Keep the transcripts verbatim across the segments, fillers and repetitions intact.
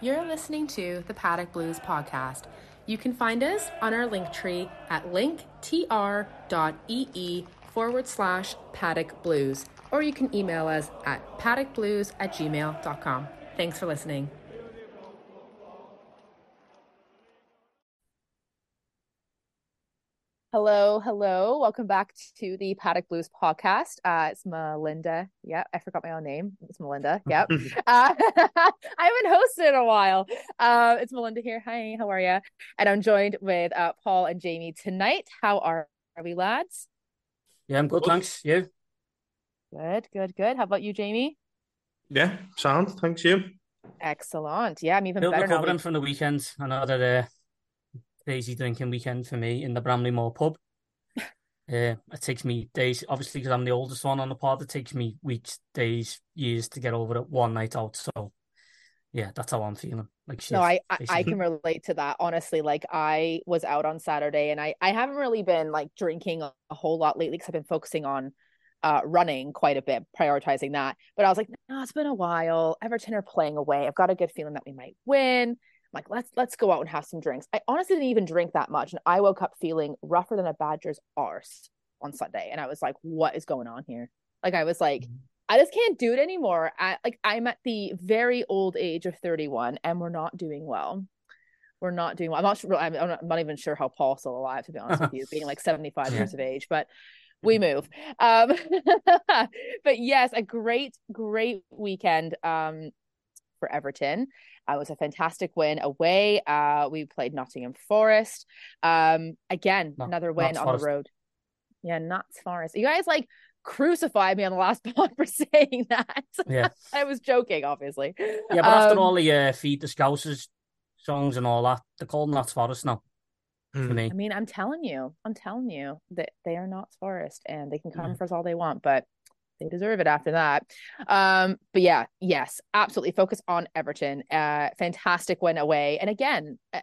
You're listening to the Paddock Blues podcast. You can find us on our link tree at linktr.ee forward slash Paddock Blues, or you can email us at paddockblues at gmail.com. Thanks for listening. Hello, hello. Welcome back to the Paddock Blues podcast. Uh, it's Melinda. Yeah, I forgot my own name. It's Melinda. Yep. uh, I haven't hosted in a while. Uh, it's Melinda here. Hi, how are you? And I'm joined with uh, Paul and Jamie tonight. How are, are we, lads? Yeah, I'm good, thanks. You? Good, good, good. How about you, Jamie? Yeah, sound. Thanks, you. Excellent. Yeah, I'm even Still better. Recovering we... from the weekend. Another... Uh... crazy drinking weekend for me in the Bramley Moor pub. Uh, it takes me days, obviously, because I'm the oldest one on the pod. It takes me weeks, days, years to get over it one night out. So, yeah, that's how I'm feeling. Like, shit, no, I, I, I can relate to that. Honestly, like, I was out on Saturday and I, I haven't really been like drinking a whole lot lately because I've been focusing on uh, running quite a bit, prioritizing that. But I was like, no, it's been a while. Everton are playing away. I've got a good feeling that we might win. I'm like, let's let's go out and have some drinks. I honestly didn't even drink that much. And I woke up feeling rougher than a badger's arse on Sunday. And I was like, what is going on here? Like, I was like, mm-hmm. I just can't do it anymore. I, like, I'm at the very old age of thirty-one and we're not doing well. We're not doing well. I'm not sure. I'm, I'm, not, I'm not even sure how Paul's still alive, to be honest with you, being like seventy-five years of age. But we move. Um, but yes, a great, great weekend um, for Everton. Uh, it was a fantastic win away. Uh, we played Nottingham Forest. Um, again, no, another win on Forest. The road. Yeah, Notts Forest. You guys like crucified me on the last pod for saying that. Yeah, I was joking, obviously. Yeah, but um, after all the uh, Feed the Scousers songs and all that, they're called Notts Forest now. Mm. For me. I mean, I'm telling you, I'm telling you that they are Notts Forest and they can come mm. for us all they want, but they deserve it after that. Um, but yeah, yes, absolutely. Focus on Everton. Uh, fantastic win away. And again, a-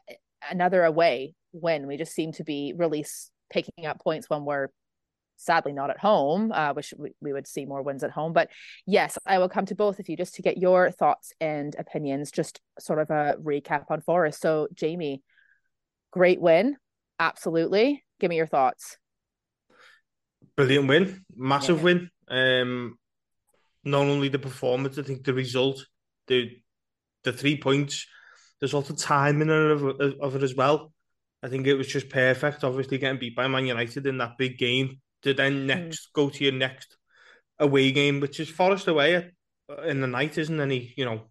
another away win. We just seem to be really picking up points when we're sadly not at home. Uh, wish we, we would see more wins at home. But yes, I will come to both of you just to get your thoughts and opinions, just sort of a recap on Forest. So Jamie, great win. Absolutely. Give me your thoughts. Brilliant win. Massive yeah. win. Um, not only the performance, I think the result, the the three points. There's a lot of timing of, of it as well. I think it was just perfect. Obviously, getting beat by Man United in that big game to then next mm. go to your next away game, which is Forest away in the night, isn't any you know,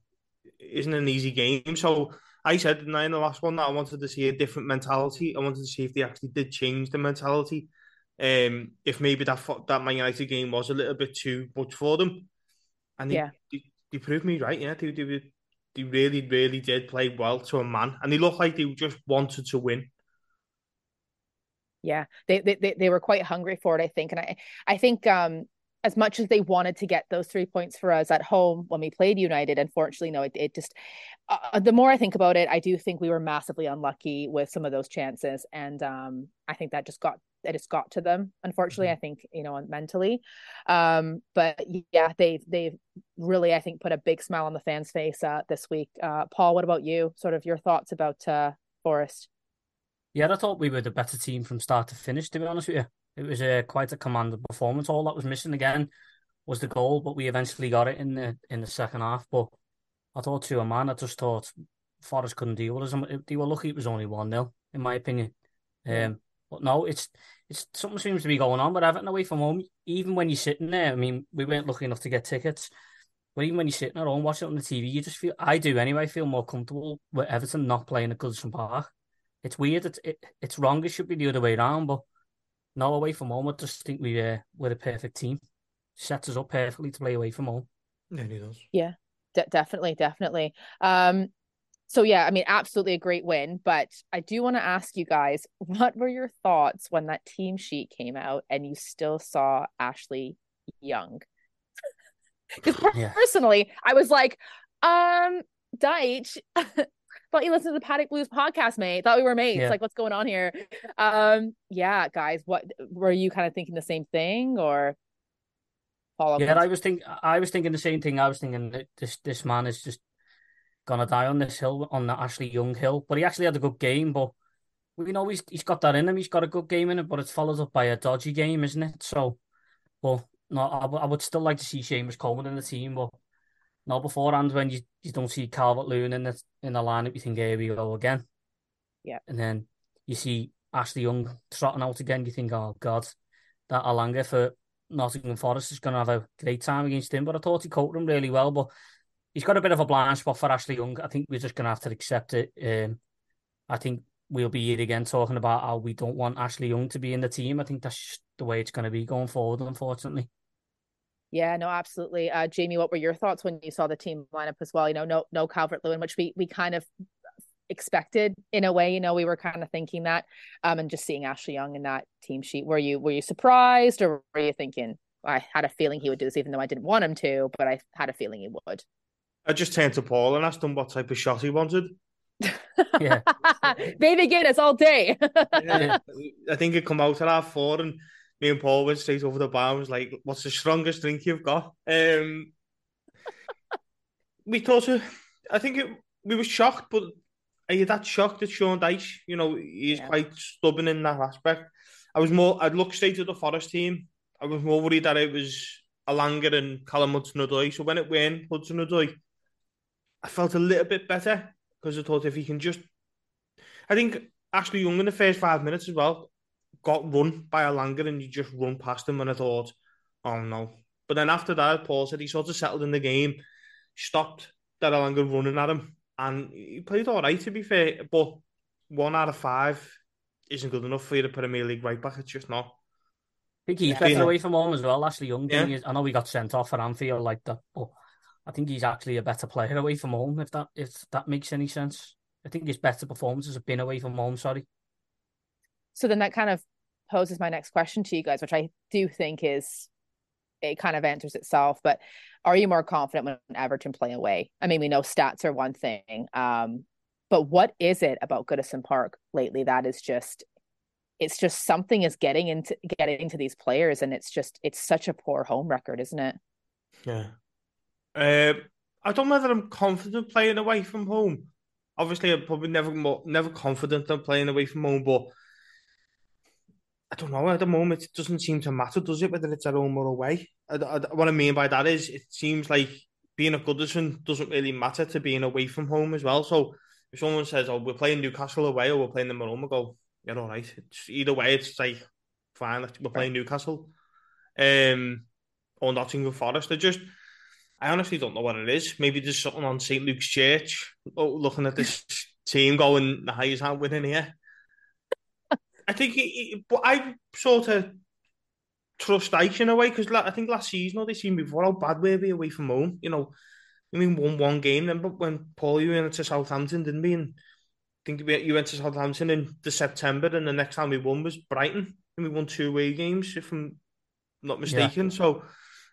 isn't an easy game. So I said in the last one that I wanted to see a different mentality. I wanted to see if they actually did change the mentality. Um, if maybe that that Man United game was a little bit too much for them, and they, yeah. they, they proved me right. Yeah, they, they they really really did play well to a man, and they looked like they just wanted to win. Yeah, they they they were quite hungry for it, I think, and I I think um as much as they wanted to get those three points for us at home when we played United, unfortunately, no, it, it just uh, the more I think about it, I do think we were massively unlucky with some of those chances, and um I think that just got. It has got to them, unfortunately. Mm-hmm. I think you know mentally, um, but yeah, they've they've really I think put a big smile on the fans' face uh, this week. Uh, Paul, what about you? Sort of your thoughts about uh, Forest? Yeah, I thought we were the better team from start to finish. To be honest with you, it was uh, quite a commanding performance. All that was missing again was the goal, but we eventually got it in the in the second half. But I thought to a man, I just thought Forest couldn't deal with us. They were lucky it was only one nil, in my opinion. Um, But no, it's it's something seems to be going on with Everton away from home. Even when you're sitting there, I mean, we weren't lucky enough to get tickets, but even when you're sitting at home, watching it on the T V, you just feel, I do anyway, feel more comfortable with Everton not playing at Goodison Park. It's weird. It's, it, it's wrong. It should be the other way around, but no, away from home, I just think we, uh, we're the perfect team. Sets us up perfectly to play away from home. Yeah, he does. Yeah. De- definitely, definitely. Um, so yeah, I mean, absolutely a great win, but I do want to ask you guys, what were your thoughts when that team sheet came out and you still saw Ashley Young? Because yeah. personally, I was like, um, Dyche, thought you listened to the Paddock Blues podcast, mate. Thought we were mates. Yeah. Like, what's going on here? Um, yeah, guys, what were you kind of thinking the same thing or? Follow yeah, I was think I was thinking the same thing. I was thinking that this this man is just gonna die on this hill, on the Ashley Young hill. But he actually had a good game. But we know he's he's got that in him. He's got a good game in it. But it's followed up by a dodgy game, isn't it? So, well, no, I, w- I would still like to see Seamus Coleman in the team. But no, beforehand when you, you don't see Calvert-Lewin in the in the lineup, you think, here we go again. Yeah, and then you see Ashley Young trotting out again. You think, oh God, that Elanga for Nottingham Forest is going to have a great time against him, but I thought he coped him really well. But he's got a bit of a blind spot for Ashley Young. I think we're just going to have to accept it. Um, I think we'll be here again talking about how we don't want Ashley Young to be in the team. I think that's just the way it's going to be going forward, unfortunately. Yeah, no, absolutely. Uh, Jamie, what were your thoughts when you saw the team lineup as well? You know, no, no Calvert-Lewin, which we we kind of expected in a way. You know, we were kind of thinking that, um, and just seeing Ashley Young in that team sheet. Were you were you surprised, or were you thinking, I had a feeling he would do this, even though I didn't want him to, but I had a feeling he would? I just turned to Paul and asked him what type of shot he wanted. Yeah, baby Guinness all day. Yeah, I think it come out at half four, and me and Paul went straight over the bar and was like, "What's the strongest drink you've got?" Um, we thought, uh, I think it, we were shocked, but. Are you that shocked at Sean Dyche? You know, he's yeah. quite stubborn in that aspect. I was more, I'd look straight at the Forest team. I was more worried that it was Elanga and Callum Hudson-Odoi. So when it went Hudson-Odoi, I felt a little bit better because I thought if he can just, I think Ashley Young in the first five minutes as well got run by Elanga and you just run past him and I thought, oh no. But then after that, Paul said he sort of settled in the game, stopped that Elanga running at him. And he played all right, to be fair, but one out of five isn't good enough for you to put a Premier League right back. It's just not. I think he's better away from home as well. Ashley Young, yeah. is, I know he got sent off at Anfield like that, but I think he's actually a better player away from home. If that if that makes any sense, I think his better performances have been away from home. Sorry. So then that kind of poses my next question to you guys, which I do think is. It kind of answers itself, but are you more confident when Everton play away? I mean, we know stats are one thing, um, but what is it about Goodison Park lately that is just, it's just something is getting into getting into these players, and it's just, it's such a poor home record, isn't it? Yeah. Uh, I don't know that I'm confident playing away from home. Obviously, I'm probably never more, never confident in playing away from home, but I don't know, at the moment it doesn't seem to matter, does it, whether it's at home or away? I, I, what I mean by that is it seems like being at Goodison doesn't really matter to being away from home as well. So if someone says, oh, we're playing Newcastle away or we're playing them at home, I go, you're all right. It's, either way, it's like, fine, we're right. playing Newcastle um, or Nottingham Forest. I just, I honestly don't know what it is. Maybe there's something on Saint Luke's Church, oh, looking at this team going, nah, he's not winning here. I think, it, but I sort of trust Dyche in a way because I think last season or this season before, how bad were we away from home? You know, I mean, won one game then, but when Paul, you went to Southampton, didn't we? And I think you went to Southampton in the September, and the next time we won was Brighton, and we won two away games, if I'm not mistaken. Yeah. So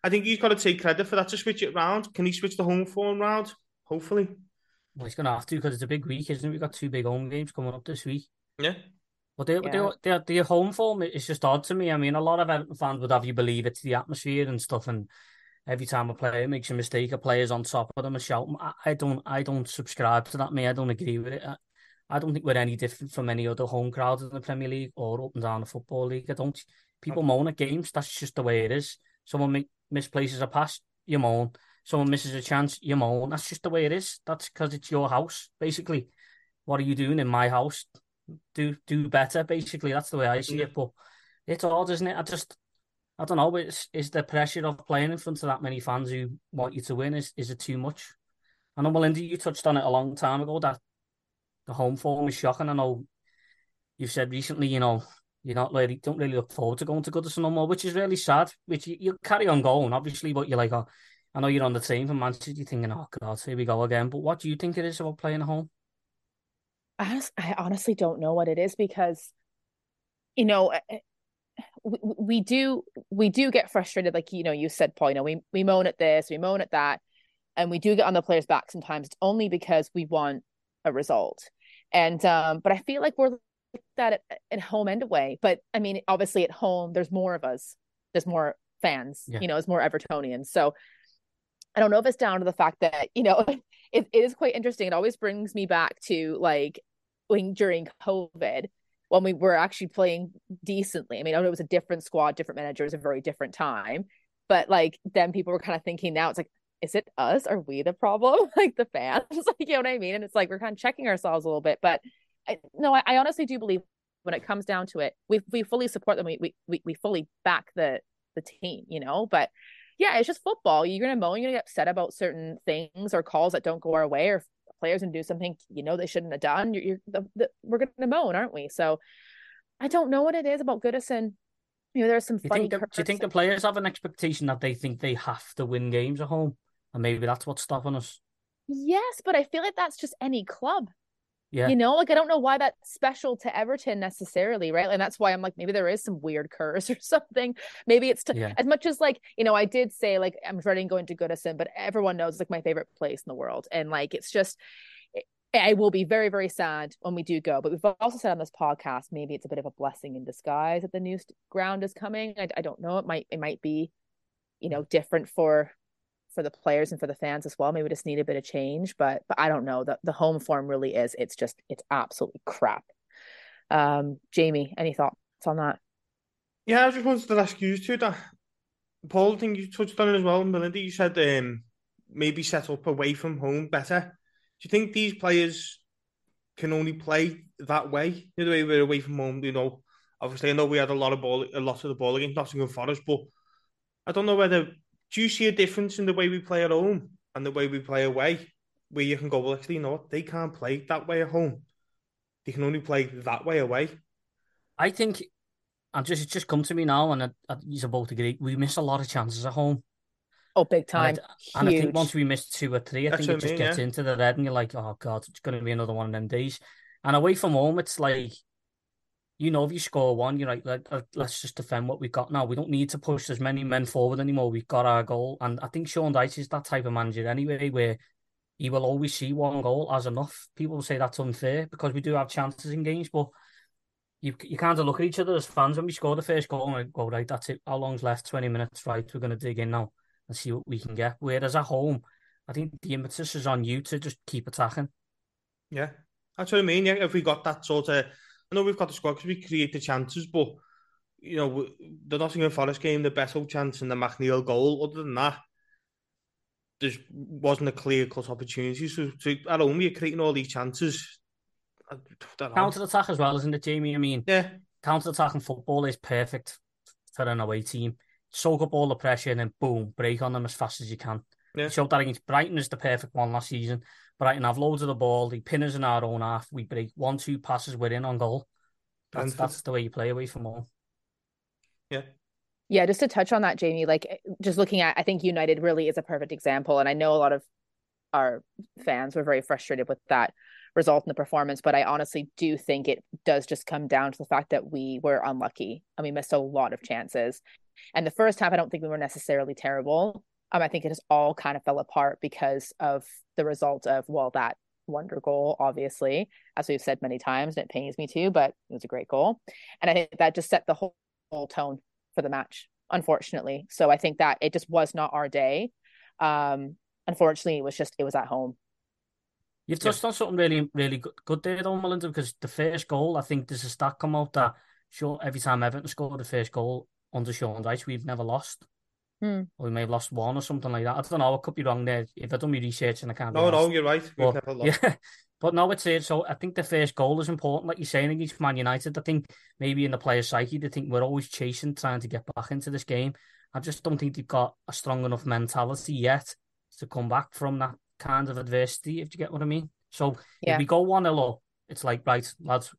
I think he's got to take credit for that to switch it round. Can he switch the home form round? Hopefully. Well, he's going to have to because it's a big week, isn't it? We've got two big home games coming up this week. Yeah. But their, yeah. their, their, their home form is just odd to me. I mean, a lot of Everton fans would have you believe it's the atmosphere and stuff, and every time a player makes a mistake, a player's on top of them and shouting. I, I don't I don't subscribe to that, me. I don't agree with it. I, I don't think we're any different from any other home crowd in the Premier League or up and down the Football League. I don't. People moan at games. That's just the way it is. Someone make, misplaces a pass, you moan. Someone misses a chance, you moan. That's just the way it is. That's because it's your house, basically. What are you doing in my house? do do better, basically. That's the way I see yeah. it, but it's odd, isn't it? I just, I don't know, it's, it's the pressure of playing in front of that many fans who want you to win. Is is it too much? I know, Melinda, you touched on it a long time ago, that the home form is shocking. I know you've said recently, you know, you're not really, don't really look forward to going to Goodison no more, which is really sad, which you, you carry on going, obviously, but you're like, oh, I know you're on the team for Manchester, you're thinking, oh God, here we go again. But what do you think it is about playing at home? I, I honestly don't know what it is, because, you know, we, we do we do get frustrated. Like, you know, you said, Paul, you know, we, we moan at this, we moan at that, and we do get on the players' back sometimes only because we want a result. And um, but I feel like we're like that at, at home anyway. But I mean, obviously at home, there's more of us. There's more fans, yeah. you know, there's more Evertonians. So I don't know if it's down to the fact that, you know, it, it is quite interesting. It always brings me back to like when during COVID, when we were actually playing decently. I mean, it was a different squad, different managers, a very different time. But like then people were kind of thinking now it's like, is it us? Are we the problem? Like the fans, like, you know what I mean? And it's like, we're kind of checking ourselves a little bit, but I, no, I, I honestly do believe when it comes down to it, we we fully support them. We, we, we fully back the, the team, you know, but yeah, it's just football. You're going to moan, you're going to get upset about certain things or calls that don't go our way, or players and do something, you know, they shouldn't have done. You're, you're the, the, we're going to moan, aren't we? So I don't know what it is about Goodison. You know, there's some funny. Do you think the players have an expectation that they think they have to win games at home? And maybe that's what's stopping us. Yes, but I feel like that's just any club. Yeah. You know, like, I don't know why that's special to Everton necessarily, right? And that's why I'm like, maybe there is some weird curse or something. Maybe it's t- yeah. as much as like, you know, I did say like, I'm dreading going to Goodison, but everyone knows it's like my favorite place in the world. And like, it's just, it, I will be very, very sad when we do go. But we've also said on this podcast, maybe it's a bit of a blessing in disguise that the new st- ground is coming. I, I don't know. It might, it might be, you know, different for for the players and for the fans as well. Maybe we just need a bit of change, but, but I don't know. The, the home form really is, it's just, it's absolutely crap. Um, Jamie, any thoughts on that? Yeah, I just wanted to ask you too, that Paul, I think you touched on it as well. Melinda, you said um, maybe set up away from home better. Do you think these players can only play that way? The way we're away from home, you know, obviously I know we had a lot of ball, a lot of the ball against Nottingham Forest, but I don't know whether, do you see a difference in the way we play at home and the way we play away, where you can go, well, actually, you know what? They can't play that way at home. They can only play that way away. I think, and just it's just come to me now, and you're about to agree, we miss a lot of chances at home. Oh, big time. And, and I think once we miss two or three, I That's think it just mean, gets yeah. into the red, and you're like, oh, God, it's going to be another one of them days. And away from home, it's like, you know, if you score one, you're like, let, let's just defend what we've got now. We don't need to push as many men forward anymore. We've got our goal. And I think Sean Dyche is that type of manager anyway, where he will always see one goal as enough. People will say that's unfair because we do have chances in games, but you you kind of look at each other as fans when we score the first goal and we go, right, that's it. How long's left? twenty minutes, right? We're going to dig in now and see what we can get. Whereas at home, I think the impetus is on you to just keep attacking. Yeah, that's what I mean. Yeah, if we got that sort of... I know we've got the squad because we create the chances, but, you know, the Nottingham Forest game, the Beto chance and the McNeil goal, other than that, there wasn't a clear-cut opportunity. So, so at home, you're creating all these chances. Counter-attack as well, isn't it, Jamie? I mean, yeah. Counter-attack in football is perfect for an away team. Soak up all the pressure and then, boom, break on them as fast as you can. Yeah. Showed that against Brighton is the perfect one last season. Brighton have loads of the ball. They pin us in our own half. We break one, two passes. We're in on goal. That's, that's the way you play away from home. Yeah. Yeah, just to touch on that, Jamie, like just looking at, I think United really is a perfect example. And I know a lot of our fans were very frustrated with that result in the performance, but I honestly do think it does just come down to the fact that we were unlucky. I mean, missed a lot of chances. And the first half, I don't think we were necessarily terrible. Um, I think it just all kind of fell apart because of the result of, well, that wonder goal, obviously, as we've said many times, and it pains me too, but it was a great goal. And I think that just set the whole, whole tone for the match, unfortunately. So I think that it just was not our day. Um, unfortunately, it was just, it was at home. You've touched yeah. on something really, really good, good there, though, Melinda, because the first goal, I think there's a stat come out that sure, every time Everton scored the first goal under Sean Dyche, we've never lost. Hmm. Or we may have lost one or something like that. I don't know. I could be wrong there. If I don't be researching, I can't. No, no, you're right. We've never lost. Yeah. But no, it's it. So I think the first goal is important. Like you're saying against Man United, I think maybe in the player's psyche, they think we're always chasing, trying to get back into this game. I just don't think they've got a strong enough mentality yet to come back from that kind of adversity, if you get what I mean. So yeah. if we go one nil up, it's like, right, lads,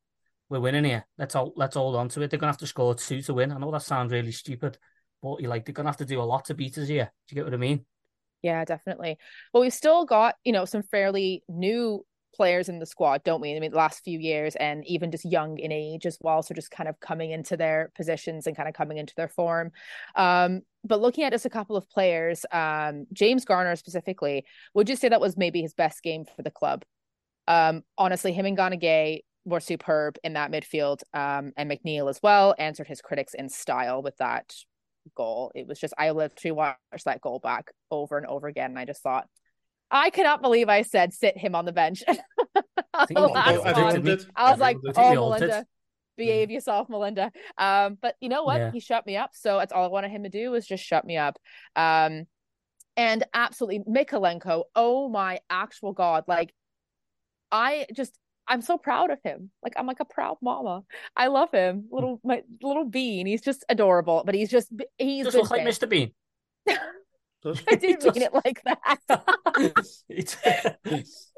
we're winning here. Let's all, let's hold on to it. They're going to have to score two to win. I know that sounds really stupid, but you're like, they're going to have to do a lot to beat us here. Do you get what I mean? Yeah, definitely. But we've still got, you know, some fairly new players in the squad, don't we? I mean, the last few years, and even just young in age as well. So just kind of coming into their positions and kind of coming into their form. Um, but looking at just a couple of players, um, James Garner specifically, would you say that was maybe his best game for the club? Um, honestly, him and Gana Gueye were superb in that midfield, um, and McNeil as well answered his critics in style with that goal. It was just, I literally watched that goal back over and over again, and I just thought, I cannot believe I said sit him on the bench. I, think I, think I was like, oh, Melinda, behave yeah. yourself, Melinda. Um, but you know what? Yeah. He shut me up. So that's all I wanted him to do, was just shut me up. Um, and absolutely, Mykolenko, oh my actual God. Like, I just, I'm so proud of him. Like, I'm like a proud mama. I love him. Little, my little Bean. He's just adorable, but he's just, he's just looks like Mister Bean. I didn't mean it like that. It's, like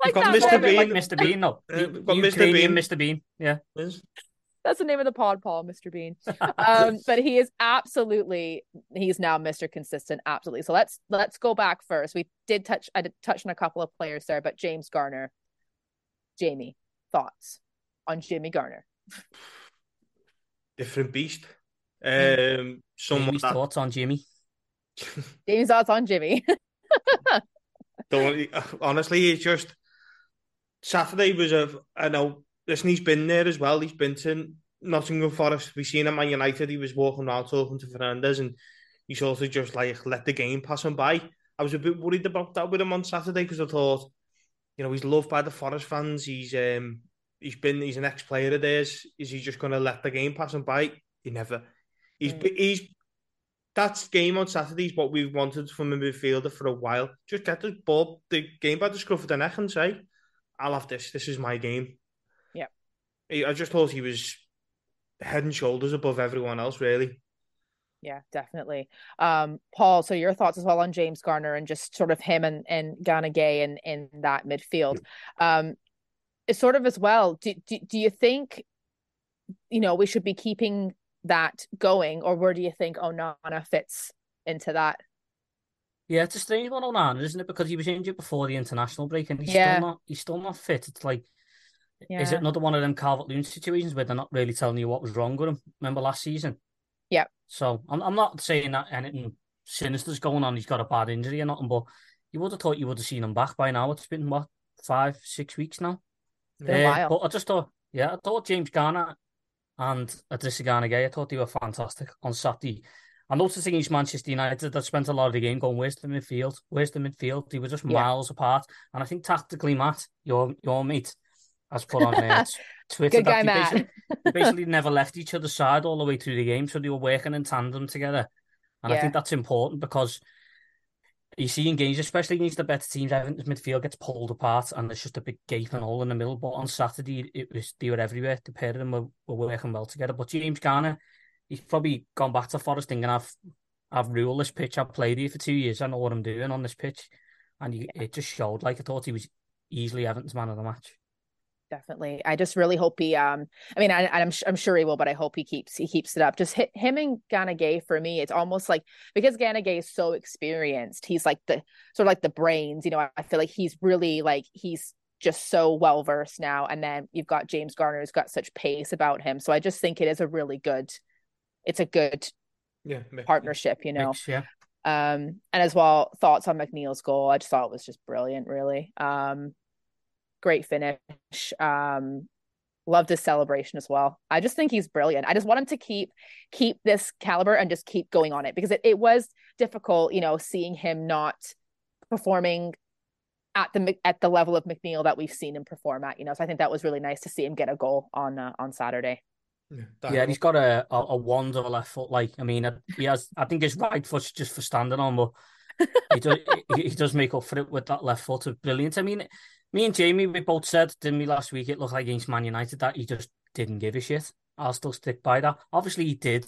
we've got that Mister Bean. Like Mister Bean, no. Uh, we've got Mister Bean. Mister Bean, yeah. That's the name of the pod, Paul, Mister Bean. Um, but he is absolutely, he's now Mister Consistent, absolutely. So let's let's go back first. We did touch, I did touch on a couple of players there, but James Garner. Jamie, thoughts on Jamie Garner? Different beast. Um, Jamie's that... thoughts on Jamie. Jamie's thoughts on Jimmy. Don't, honestly, it's just Saturday was a. I know. Listen, he's been there as well. He's been to Nottingham Forest. We've seen him at Man United. He was walking around talking to Fernandes, and he sort of just like let the game pass him by. I was a bit worried about that with him on Saturday, because I thought, you know, he's loved by the Forest fans. He's um, he's been he's an ex-player of theirs. Is he just going to let the game pass him by? He never. He's mm. he's. That game on Saturday is what we've wanted from a midfielder for a while. Just get the ball, the game by the scruff of the neck, and say, I'll have this. This is my game. Yeah. I just thought he was head and shoulders above everyone else, really. Yeah, definitely. Um, Paul, so your thoughts as well on James Garner and just sort of him and, and Gana Gueye in, in that midfield. Um, sort of as well, do, do, do you think, you know, we should be keeping that going, or where do you think Onana fits into that? Yeah, it's a strange one, Onana, isn't it? Because he was injured before the international break, and he's yeah. still not he's still not fit. It's like, yeah. is it another one of them Calvert-Lewin situations where they're not really telling you what was wrong with him? Remember last season? Yeah. So I'm I'm not saying that anything sinister's going on. He's got a bad injury or nothing, but you would have thought you would have seen him back by now. It's been what, five, six weeks now. A uh, while. But I just thought, yeah, I thought James Garner and Idrissa Gana Gueye, I thought they were fantastic on Saturday. I noticed against Manchester United that spent a lot of the game going, where's the midfield? Where's the midfield? They were just yeah. miles apart. And I think tactically, Matt, your your mate, has put on uh, Twitter Good guy, that they Matt. basically, they basically never left each other's side all the way through the game. So they were working in tandem together. And yeah. I think that's important, because you see in games, especially against the better teams, I think the midfield gets pulled apart and there's just a big gaping hole in the middle. But on Saturday, it was they were everywhere. The pair of them were, were working well together. But James Garner, he's probably gone back to Forest thinking, I've I've ruled this pitch. I've played here for two years. I know what I'm doing on this pitch. And he, it just showed. Like, I thought he was easily Everton's man of the match. Definitely. I just really hope he, um, I mean, I, I'm I'm sure he will, but I hope he keeps, he keeps it up. Just hit him and Gana Gueye, for me, it's almost like, because Gana Gueye is so experienced, he's like the, sort of like the brains, you know, I feel like he's really like, he's just so well-versed now. And then you've got James Garner, who's got such pace about him. So I just think it is a really good, it's a good yeah, partnership, you know? Mix, yeah. Um, and as well, thoughts on McNeil's goal. I just thought it was just brilliant, really. Um, Great finish. Um, loved his celebration as well. I just think he's brilliant. I just want him to keep keep this caliber and just keep going on it, because it, it was difficult, you know, seeing him not performing at the at the level of McNeil that we've seen him perform at. You know, so I think that was really nice to see him get a goal on uh, on Saturday. Yeah, yeah, he's got a a, a wand of a left foot. Like, I mean, he has. I think his right foot's just for standing on, but he does he, he does make up for it with that left foot. It's brilliant. I mean, me and Jamie, we both said, didn't we, last week, it looked like against Man United that he just didn't give a shit. I'll still stick by that. Obviously, he did.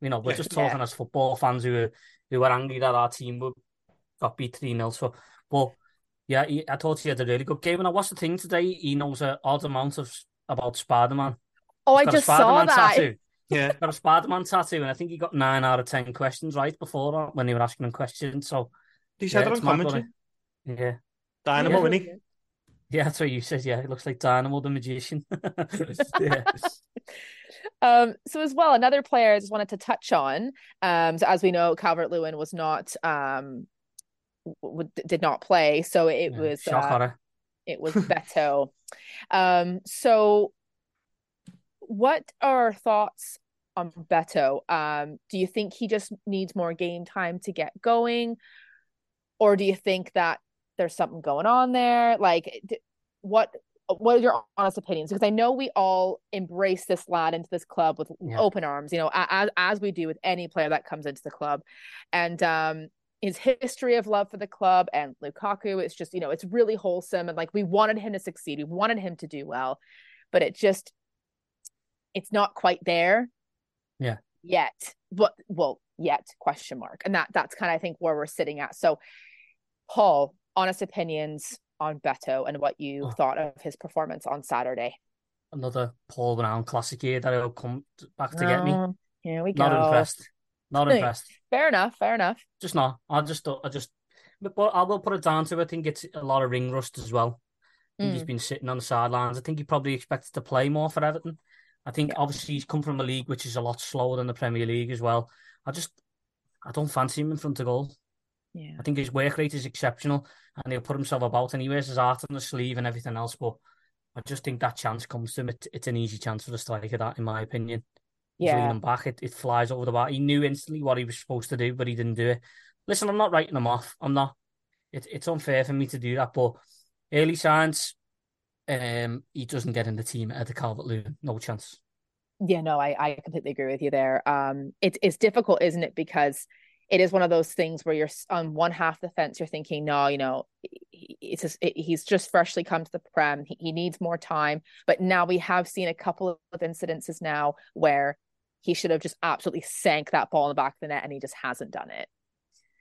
You know, we're yeah, just talking yeah. as football fans who were, who were angry that our team were, got beat three nil. So, but, yeah, he, I thought he had a really good game. And I watched the thing today. He knows an odd amount of about Spider-Man. Oh, I just saw that. Tattoo. Yeah. Got a Spider-Man tattoo, and I think he got nine out of ten questions right before when they were asking him questions. So, He's yeah, had it on commentary. Mad, yeah. Dynamo, yeah. Isn't he? Yeah, that's what you said. Yeah, it looks like Dynamo the Magician. Yeah. Um, so as well, another player I just wanted to touch on. Um, so as we know, Calvert-Lewin was not, um, w- did not play. So it yeah, was, uh, it was Beto. Um, so what are our thoughts on Beto? Um, do you think he just needs more game time to get going? Or do you think that there's something going on there? Like what, what are your honest opinions? Because I know we all embrace this lad into this club with yeah. open arms, you know, as, as we do with any player that comes into the club. And um, his history of love for the club and Lukaku, it's just, you know, it's really wholesome. And like, we wanted him to succeed. We wanted him to do well, but it just, it's not quite there. Yeah. Yet. But well, yet question mark. And that, that's kind of, I think, where we're sitting at. So Paul, honest opinions on Beto and what you oh. thought of his performance on Saturday. Another Paul Brown classic here that will come back to oh, get me. Here we go. Not impressed. Not impressed. Fair enough. Fair enough. Just not. I just I just. But I will put it down to, I think it's a lot of ring rust as well. I think mm. he's been sitting on the sidelines. I think he probably expected to play more for Everton. I think yeah. obviously he's come from a league which is a lot slower than the Premier League as well. I just, I don't fancy him in front of goal. Yeah. I think his work rate is exceptional and he'll put himself about and he wears his heart on the sleeve and everything else, but I just think that chance comes to him. It, it's an easy chance for a striker, that, in my opinion. Yeah. He's leaning back, it, it flies over the bar. He knew instantly what he was supposed to do, but he didn't do it. Listen, I'm not writing him off. I'm not. It, it's unfair for me to do that, but early signs, um, he doesn't get in the team at the Calvert-Lewin. No chance. Yeah, no, I, I completely agree with you there. Um, it, it's difficult, isn't it? Because it is one of those things where you're on one half the fence, you're thinking, no, you know, it's just, it, he's just freshly come to the Prem. He, he needs more time. But now we have seen a couple of incidences now where he should have just absolutely sank that ball in the back of the net and he just hasn't done it.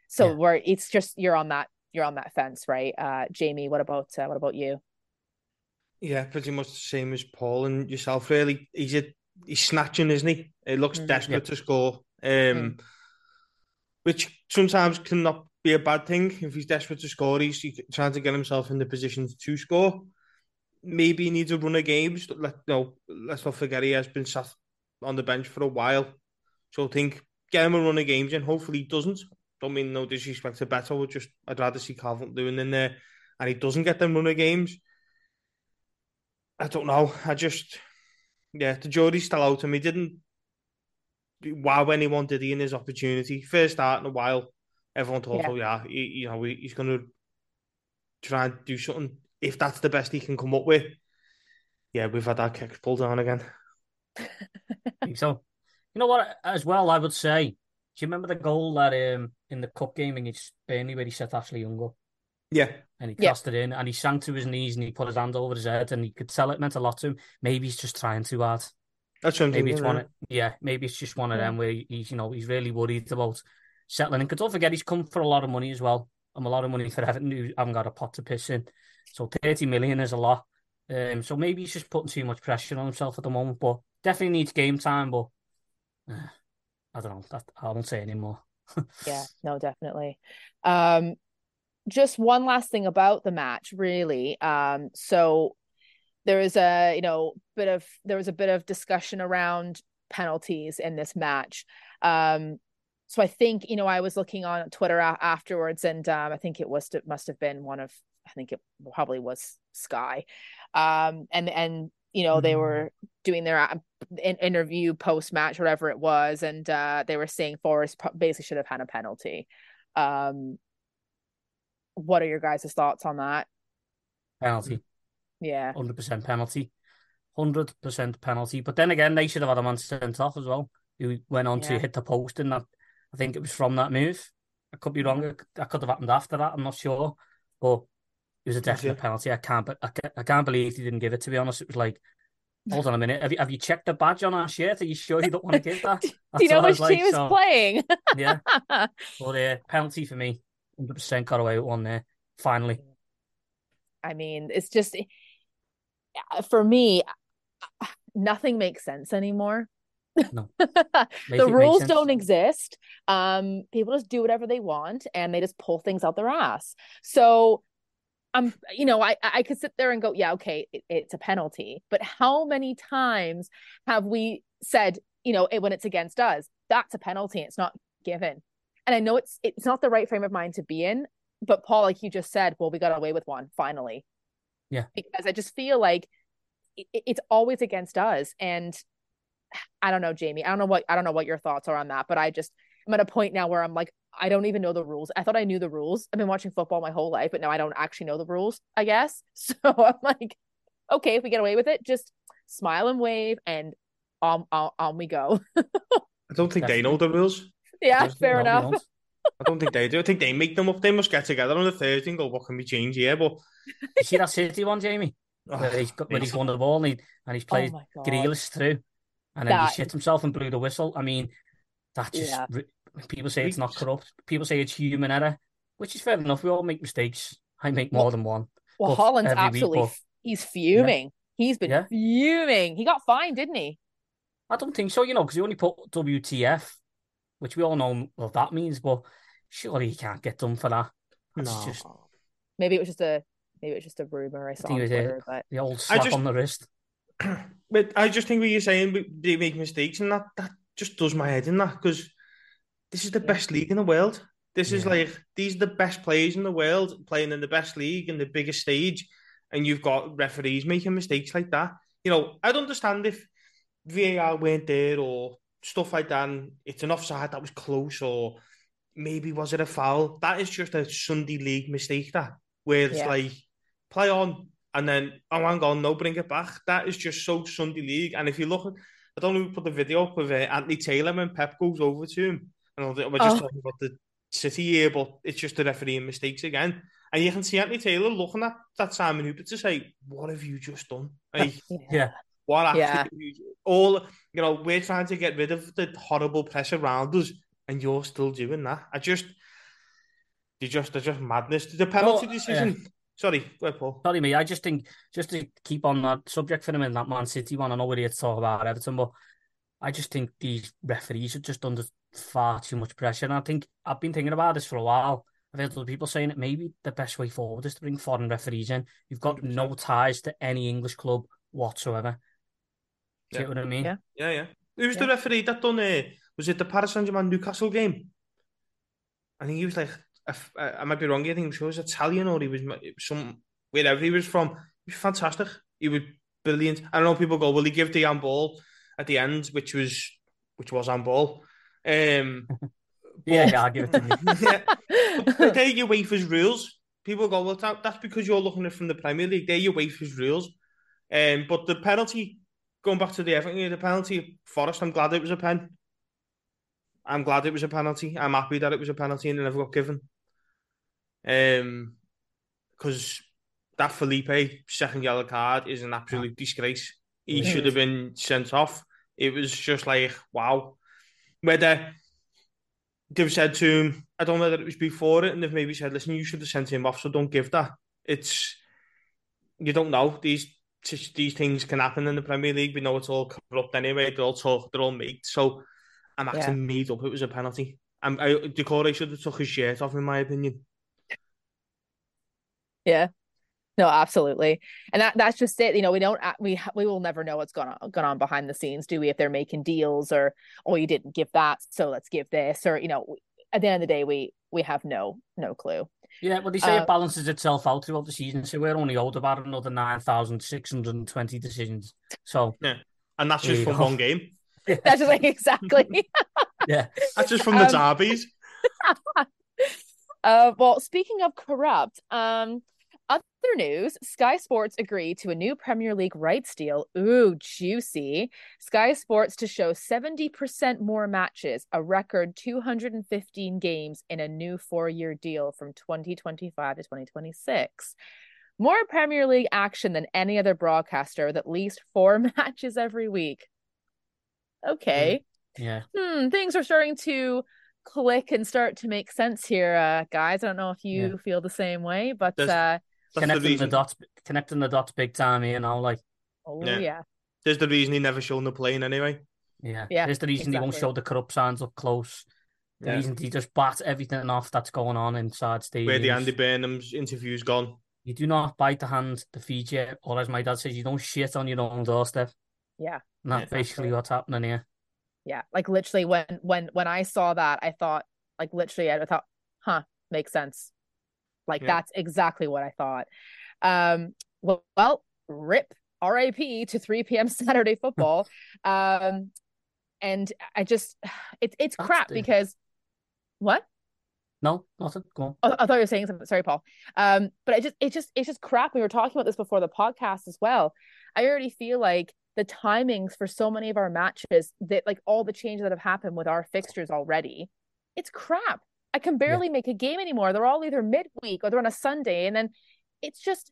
So yeah. where it's just, you're on that, you're on that fence, right? Uh, Jamie, what about, uh, what about you? Yeah, pretty much the same as Paul and yourself, really. He's a, he's snatching, isn't he? It looks mm-hmm. desperate yeah. to score. Um, mm-hmm. Which sometimes cannot be a bad thing. If he's desperate to score, he's trying to get himself in the position to score. Maybe he needs a run of games. Let, no, let's not forget he has been sat on the bench for a while. So I think get him a run of games and hopefully he doesn't. Don't mean no disrespect to Beto, just I'd rather see Calvert-Lewin in there and he doesn't get them run of games. I don't know. I just, yeah, the jury's still out and he didn't wow anyone, did he, in his opportunity. First start in a while, everyone thought, yeah. oh yeah, he, you know, he, he's going to try and do something. If that's the best he can come up with, yeah, we've had our kicks pulled down again. So, you know what, as well, I would say, do you remember the goal that um, in the cup game against Burnley where he set Ashley Young up? Yeah. And he crossed yeah. it in and he sank to his knees and he put his hand over his head and he could tell it meant a lot to him. Maybe he's just trying too hard. That's what I'm maybe it's one of, yeah, maybe it's just one of them where he's, you know, he's really worried about settling in. Because don't forget, he's come for a lot of money as well. I'm a lot of money for Everton who haven't got a pot to piss in. So thirty million is a lot. Um, so maybe he's just putting too much pressure on himself at the moment. But definitely needs game time. But uh, I don't know. That, I won't say anymore. Yeah, no, definitely. Um, just one last thing about the match, really. Um, so. There is a, you know, bit of, there was a bit of discussion around penalties in this match. Um, so I think, you know, I was looking on Twitter a- afterwards and um, I think it was, it must've been one of, I think it probably was Sky. Um, and, and, you know, mm-hmm. they were doing their uh, interview post-match, whatever it was. And uh, they were saying Forest basically should have had a penalty. Um, what are your guys' thoughts on that? Penalty. Yeah, one hundred percent penalty, one hundred percent penalty. But then again, they should have had a man sent off as well, who went on yeah. to hit the post, and that, I think it was from that move. I could be wrong. That could have happened after that. I'm not sure, but it was a definite yeah. penalty. I can't, but I can't, I can't believe he didn't give it. To be honest, it was like, hold on a minute. Have you, have you checked the badge on our shirt? Are you sure you don't want to give that? That's Do you know which like. team is so, playing? yeah, but uh, penalty for me, one hundred percent got away with one there. Finally, I mean, it's just. For me, nothing makes sense anymore. No. The rules don't exist. Um, people just do whatever they want and they just pull things out their ass. So I'm, you know, I, I could sit there and go, yeah, okay, it, it's a penalty. But how many times have we said, you know, it, when it's against us, that's a penalty. It's not given. And I know it's, it's not the right frame of mind to be in, but Paul, like you just said, well, we got away with one finally. Yeah. Because I just feel like it, it's always against us. And I don't know, Jamie, I don't know what, I don't know what your thoughts are on that, but I just, I'm at a point now where I'm like, I don't even know the rules. I thought I knew the rules. I've been watching football my whole life, but now I don't actually know the rules, I guess. So I'm like, okay, if we get away with it, just smile and wave and on, on, on we go. I don't think they know the rules. Yeah, fair enough. I don't think they do. I think they make them up. They must get together on the Thursday and go, what can we change here? But you see that City one, Jamie? Oh, where he's, where he's won the ball and, he, and he's played oh Grealish through. And then that... he shit himself and blew the whistle. I mean, that's just... Yeah. People say it's not corrupt. People say it's human error, which is fair enough. We all make mistakes. I make more well, than one. Well, Haaland's absolutely... Week, he's fuming. Yeah. He's been yeah. fuming. He got fined, didn't he? I don't think so, you know, because he only put W T F, which we all know what that means, but surely he can't get done for that. That's no. just... Maybe it was just a... Maybe it was just a rumour I saw I on Twitter, a, but... The old slap just... on the wrist. But I just think what you're saying, they make mistakes, and that, that just does my head in that, because this is the yeah. best league in the world. This yeah. is like, these are the best players in the world playing in the best league and the biggest stage, and you've got referees making mistakes like that. You know, I'd understand if V A R weren't there or stuff like that, and it's an offside that was close, or maybe was it a foul? That is just a Sunday league mistake, that, where it's yeah. like, play on, and then, oh, hang on, no, bring it back. That is just so Sunday league. And if you look, I don't know who put the video up of uh, Anthony Taylor when Pep goes over to him. And we're just oh. talking about the City here, but it's just the refereeing mistakes again. And you can see Anthony Taylor looking at that Simon Hooper to say, what have you just done? Like, yeah. What actually yeah. you, all, you know, we're trying to get rid of the horrible press around us, and you're still doing that. I just, you just, they're just madness. The penalty well, decision. Yeah. Sorry, where, Paul? Sorry, mate. I just think, just to keep on that subject for a minute, that Man City one, I know we're here to talk about Everton, but I just think these referees are just under far too much pressure. And I think, I've been thinking about this for a while. I've heard other people saying that maybe the best way forward is to bring foreign referees in. You've got no ties to any English club whatsoever. Do you yeah. get what I mean? Yeah, yeah. yeah. Who was yeah. the referee that done it? Uh, was it the Paris Saint-Germain Newcastle game? I think he was like... I might be wrong, I think he was Italian or he was some, wherever he was from. He was fantastic. He was brilliant. I don't know, people go, will he give the handball at the end, which was which was handball? Um, yeah, but, yeah, I'll give it to you. Yeah. But, but they're your UEFA's rules. People go, well, that, that's because you're looking at it from the Premier League. They're your UEFA's rules. Um, but the penalty, going back to the Everton, the penalty, Forest, I'm glad it was a pen. I'm glad it was a penalty. I'm happy that it was a penalty and it never got given. Um, because that Felipe second yellow card is an absolute disgrace. He should have been sent off. It was just like, wow. Whether they've said to him, I don't know whether it was before it, and they've maybe said, listen, you should have sent him off, so don't give that. It's, you don't know. These these things can happen in the Premier League. We know it's all corrupt anyway. They're all talk, they're all made. So I'm acting yeah. made up. It was a penalty. I'm, I, Decore should have took his shirt off, in my opinion. Yeah, no, absolutely, and that, that's just it. You know, we don't we we will never know what's gone on, gone on behind the scenes, do we? If they're making deals or oh, you didn't give that, so let's give this, or you know, at the end of the day, we we have no no clue. Yeah, well, they say um, it balances itself out throughout the season, so we're only owed about another nine thousand six hundred and twenty decisions. So yeah, and that's just for one game. That's just like exactly. yeah, that's just from the um, derbies. Uh, well, speaking of corrupt, um, other news, Sky Sports agreed to a new Premier League rights deal. Ooh, juicy. Sky Sports to show seventy percent more matches, a record two hundred fifteen games in a new four-year deal from twenty twenty-five to twenty twenty-six. More Premier League action than any other broadcaster with at least four matches every week. Okay. Yeah. Hmm, things are starting to... click and start to make sense here, uh, guys. I don't know if you yeah. feel the same way, but there's, uh, connecting the, the dots, connecting the dots, big time here. You know, like, oh yeah. yeah, there's the reason he never shown the plane anyway. Yeah, yeah, it's the reason exactly. He won't show the corrupt signs up close. The yeah. reason he just bats everything off that's going on inside stadiums. Where the Andy Burnham's interview's gone. You do not bite the hand that feeds you, or as my dad says, you don't shit on your own doorstep. Yeah. And that's yeah, basically exactly. what's happening here. Yeah, like literally when, when, when I saw that, I thought, like literally, I thought, huh, makes sense. Like yeah. that's exactly what I thought. Um, well, well rip, R I P to three p.m. Saturday football. um, and I just, it, it's that's crap the... because, what? No, nothing. Go on. I, I thought you were saying something. Sorry, Paul. Um, but I just, it just, it's just crap. We were talking about this before the podcast as well. I already feel like the timings for so many of our matches, that like all the changes that have happened with our fixtures already, it's crap. I can barely yeah. make a game anymore. They're all either midweek or they're on a Sunday, and then it's just,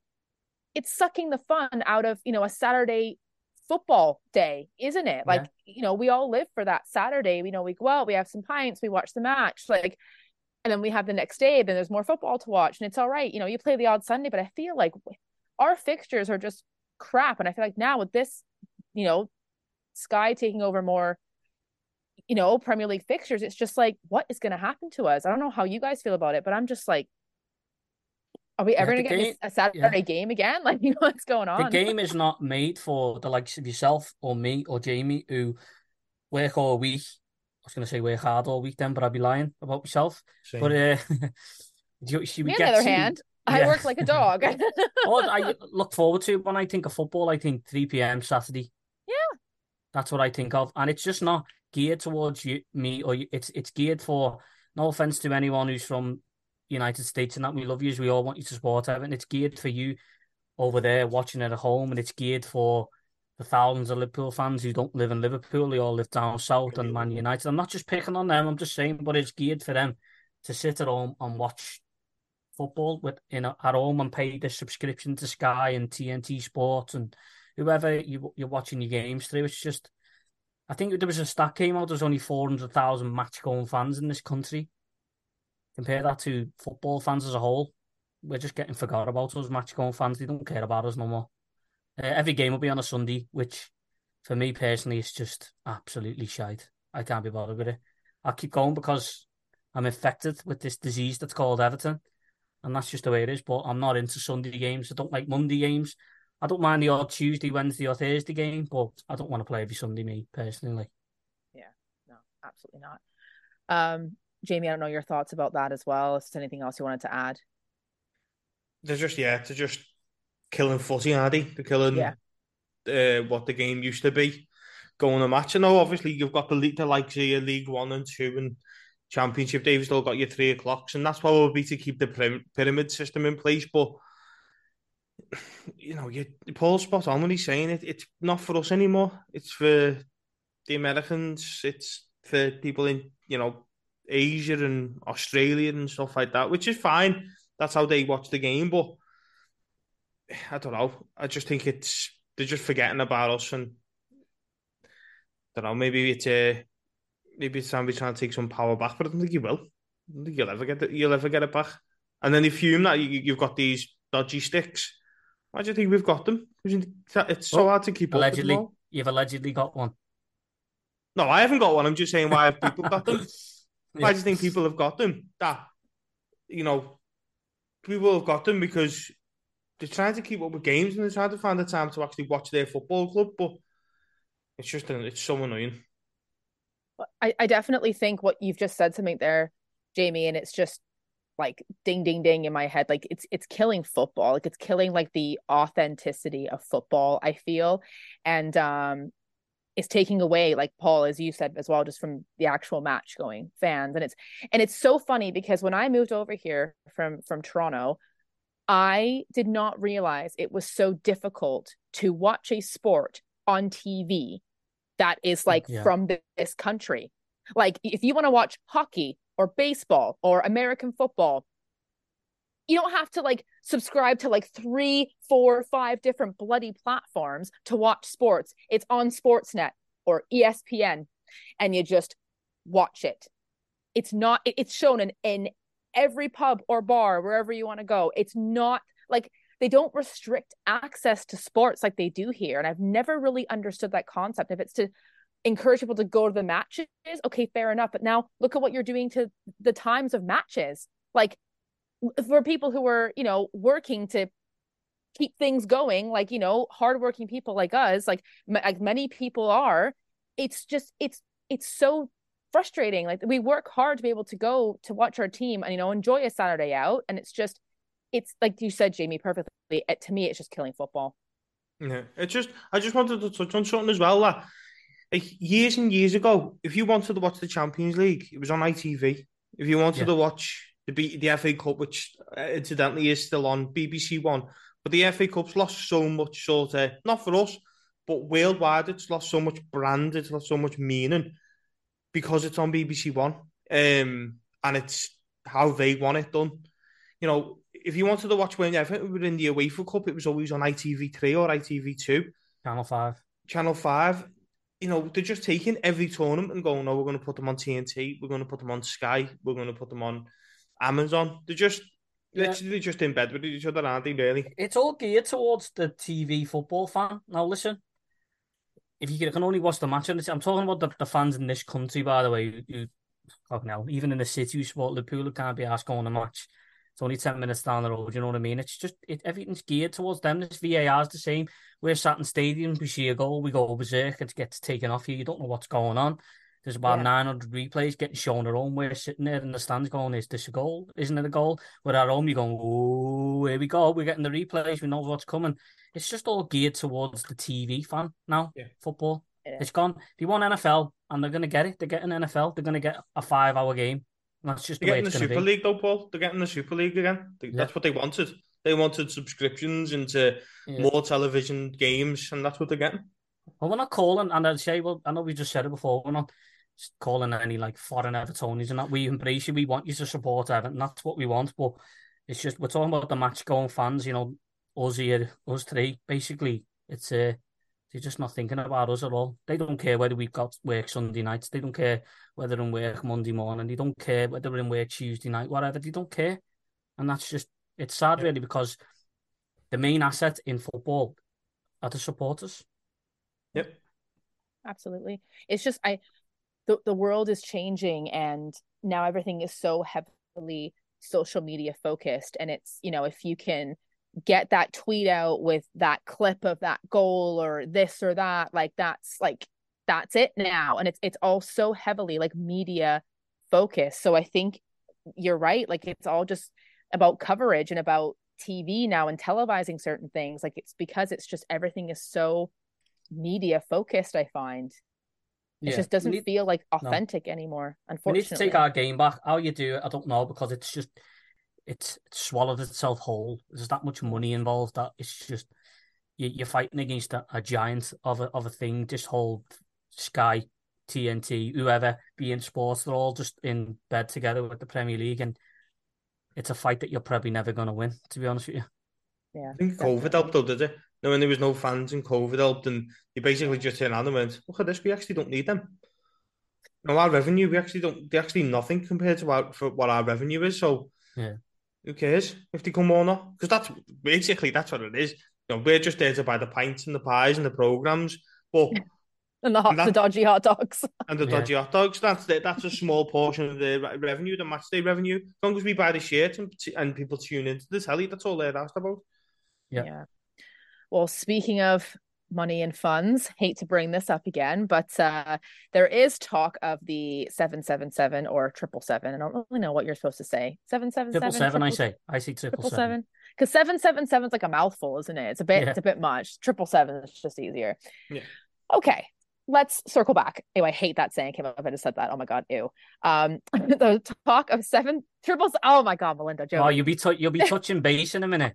it's sucking the fun out of, you know, a Saturday football day, isn't it? Like, yeah. you know, we all live for that Saturday. We know we go out, we have some pints, we watch the match, like, and then we have the next day, then there's more football to watch, and it's all right. You know, you play the odd Sunday, but I feel like our fixtures are just crap. And I feel like now with this, you know, Sky taking over more, you know, Premier League fixtures, it's just like, what is going to happen to us? I don't know how you guys feel about it, but I'm just like, are we ever yeah, going to get a Saturday yeah. game again? Like, you know, what's going on? The game is not made for the likes of yourself or me or Jamie, who work all week. I was going to say work hard all week then, but I'd be lying about myself. Same. But uh, you, she would on get the other to... hand, yeah. I work like a dog. What I look forward to when I think of football, I think three p.m. Saturday. Yeah. That's what I think of. And it's just not geared towards you, me, or you. It's it's geared for, no offense to anyone who's from United States and that, we love you, we all want you to support Everton. It's geared for you over there watching it at home, and it's geared for the thousands of Liverpool fans who don't live in Liverpool. They all live down south and Man United. I'm not just picking on them, I'm just saying, but it's geared for them to sit at home and watch football with, you know, at home, and pay the subscription to Sky and T N T Sports and whoever you, you're watching your games through. It's just, I think there was a stat came out, there's only four hundred thousand match-going fans in this country. Compare that to football fans as a whole. We're just getting forgot about us, match-going fans. They don't care about us no more. Uh, every game will be on a Sunday, which for me personally is just absolutely shite. I can't be bothered with it. I'll keep going because I'm infected with this disease that's called Everton, and that's just the way it is. But I'm not into Sunday games. I don't like Monday games. I don't mind the odd Tuesday, Wednesday or Thursday game, but I don't want to play every Sunday, me, personally. Yeah, no, absolutely not. Um, Jamie, I don't know your thoughts about that as well. Is there anything else you wanted to add? They're just, yeah, they're just killing footy, aren't they? They're killing yeah. uh, what the game used to be, going a match. You know, obviously, you've got the, the likes of your League One and Two and Championship. They've still got your three o'clocks, and that's what it would be to keep the pyram- pyramid system in place, but... You know, you, Paul's spot on when he's saying it. It's not for us anymore. It's for the Americans. It's for people in, you know, Asia and Australia and stuff like that, which is fine. That's how they watch the game. But I don't know. I just think it's, they're just forgetting about us. And I don't know, maybe it's uh, maybe it's time we try to take some power back, but I don't think you will. I don't think you'll ever get it, you'll ever get it back. And then they fume that you, you've got these dodgy sticks. Why do you think we've got them? It's so well, hard to keep allegedly, up with them all. You've allegedly got one. No, I haven't got one. I'm just saying, why have people got them? Yeah. Why do you think people have got them? That, you know, people have got them because they're trying to keep up with games and they're trying to find the time to actually watch their football club, but it's just, it's so annoying. I, I definitely think what you've just said something there, Jamie, and it's just, like ding, ding, ding in my head. Like it's, it's killing football. Like it's killing like the authenticity of football, I feel. And um, it's taking away, like Paul, as you said as well, just from the actual match going fans. And it's, and it's so funny because when I moved over here from, from Toronto, I did not realize it was so difficult to watch a sport on T V that is like yeah. from this country. Like if you want to watch hockey, or baseball or American football, you don't have to like subscribe to like three, four, five different bloody platforms to watch sports. It's on Sportsnet or E S P N and you just watch it. It's not, it's shown in, in every pub or bar, wherever you want to go. It's not like they don't restrict access to sports like they do here. And I've never really understood that concept. If it's to encourage people to go to the matches. Okay, fair enough. But now look at what you're doing to the times of matches. Like, for people who are, you know, working to keep things going, like, you know, hardworking people like us, like, m- like many people are, it's just, it's, it's so frustrating. Like, we work hard to be able to go to watch our team and, you know, enjoy a Saturday out. And it's just, it's like you said, Jamie, perfectly. It, to me, it's just killing football. Yeah, it's just, I just wanted to touch on something as well, that like years and years ago, if you wanted to watch the Champions League, it was on I T V. If you wanted yeah. to watch the B, the F A Cup, which incidentally is still on B B C One, but the F A Cup's lost so much sort of, not for us, but worldwide, it's lost so much brand, it's lost so much meaning because it's on B B C One, um, and it's how they want it done. You know, if you wanted to watch when Everton were in the UEFA Cup, it was always on I T V three or I T V two. Channel five. Channel five. You know, they're just taking every tournament and going, no, we're going to put them on T N T, we're going to put them on Sky, we're going to put them on Amazon. They're just yeah. literally just in bed with each other, aren't they, really? It's all geared towards the T V football fan. Now, listen, if you can only watch the match, and I'm talking about the, the fans in this country, by the way, who, fuck now, even in the city who support Liverpool, who can't be asked going to match. It's only ten minutes down the road, you know what I mean? It's just, it, everything's geared towards them. This V A R's the same. We're sat in stadiums, we see a goal, we go berserk, it gets taken off you. You don't know what's going on. There's about yeah. nine hundred replays getting shown at home. We're sitting there in the stands going, is this a goal? Isn't it a goal? We're at home, you're going, oh, here we go. We're getting the replays, we know what's coming. It's just all geared towards the T V fan now, yeah. football. Yeah. It's gone. If you want N F L, and they're going to get it, they're getting N F L, they're going to get a five-hour game. That's just they're the way it's going to be. They're getting the Super League though, Paul. They're getting the Super League again. They, yeah. That's what they wanted. They wanted subscriptions into yeah. more television games, and that's what they're getting. Well, we're not calling, and I'd say, well, I know we just said it before, we're not calling any like foreign Evertonians and that. We embrace you. We want you to support Everton. That's what we want. But it's just, we're talking about the match-going fans, you know, us here, us three, basically. It's uh, they're just not thinking about us at all. They don't care whether we've got work Sunday nights. They don't care whether they're in work Monday morning. They don't care whether they're in work Tuesday night, whatever. They don't care. And that's just, it's sad really, because the main asset in football are the supporters. Yep. Absolutely. It's just, I, the, the world is changing, and now everything is so heavily social media focused. And it's, you know, if you can get that tweet out with that clip of that goal or this or that, like that's like that's it now. And it's it's all so heavily like media focused. So I think you're right, like it's all just about coverage and about T V now and televising certain things. Like it's because it's just everything is so media focused, I find. It yeah. just doesn't need, feel like authentic no. anymore, unfortunately. We need to take our game back. How you do it, I don't know, because it's just It's, it's swallowed itself whole. There's that much money involved that it's just you, you're fighting against a, a giant of a of a thing. Just whole Sky, T N T, whoever, be in sports. They're all just in bed together with the Premier League, and it's a fight that you're probably never going to win. To be honest with you, yeah. I think COVID helped though, did it? No, when there was no fans, and COVID helped, and you basically just turned around and went, "Look at this. We actually don't need them. No, our revenue. We actually don't. They actually nothing compared to our, for what our revenue is. So yeah." Who cares if they come or not? Because that's basically that's what it is. You know, we're just there to buy the pints and the pies and the programs, but and the, hot, and that, the dodgy hot dogs and the yeah. dodgy hot dogs. That's the, that's a small portion of the revenue, the matchday revenue. As long as we buy the shirts and and people tune into the telly, that's all they're asked about. Yeah. yeah. Well, speaking of money and funds, hate to bring this up again, but uh, there is talk of the seven seven seven or triple seven. I don't really know what you're supposed to say. seven seven seven? Triple seven, I say. I see triple seven. Because seven seven seven is like a mouthful, isn't it? It's a bit, yeah. it's a bit much. triple seven is just easier. Yeah. Okay, let's circle back. Anyway, I hate that saying came up. I just said that. Oh my God, ew. Um, the talk of seven triples. Oh my God, Melinda. Joey. Oh, you'll be, t- you'll be touching base in a minute.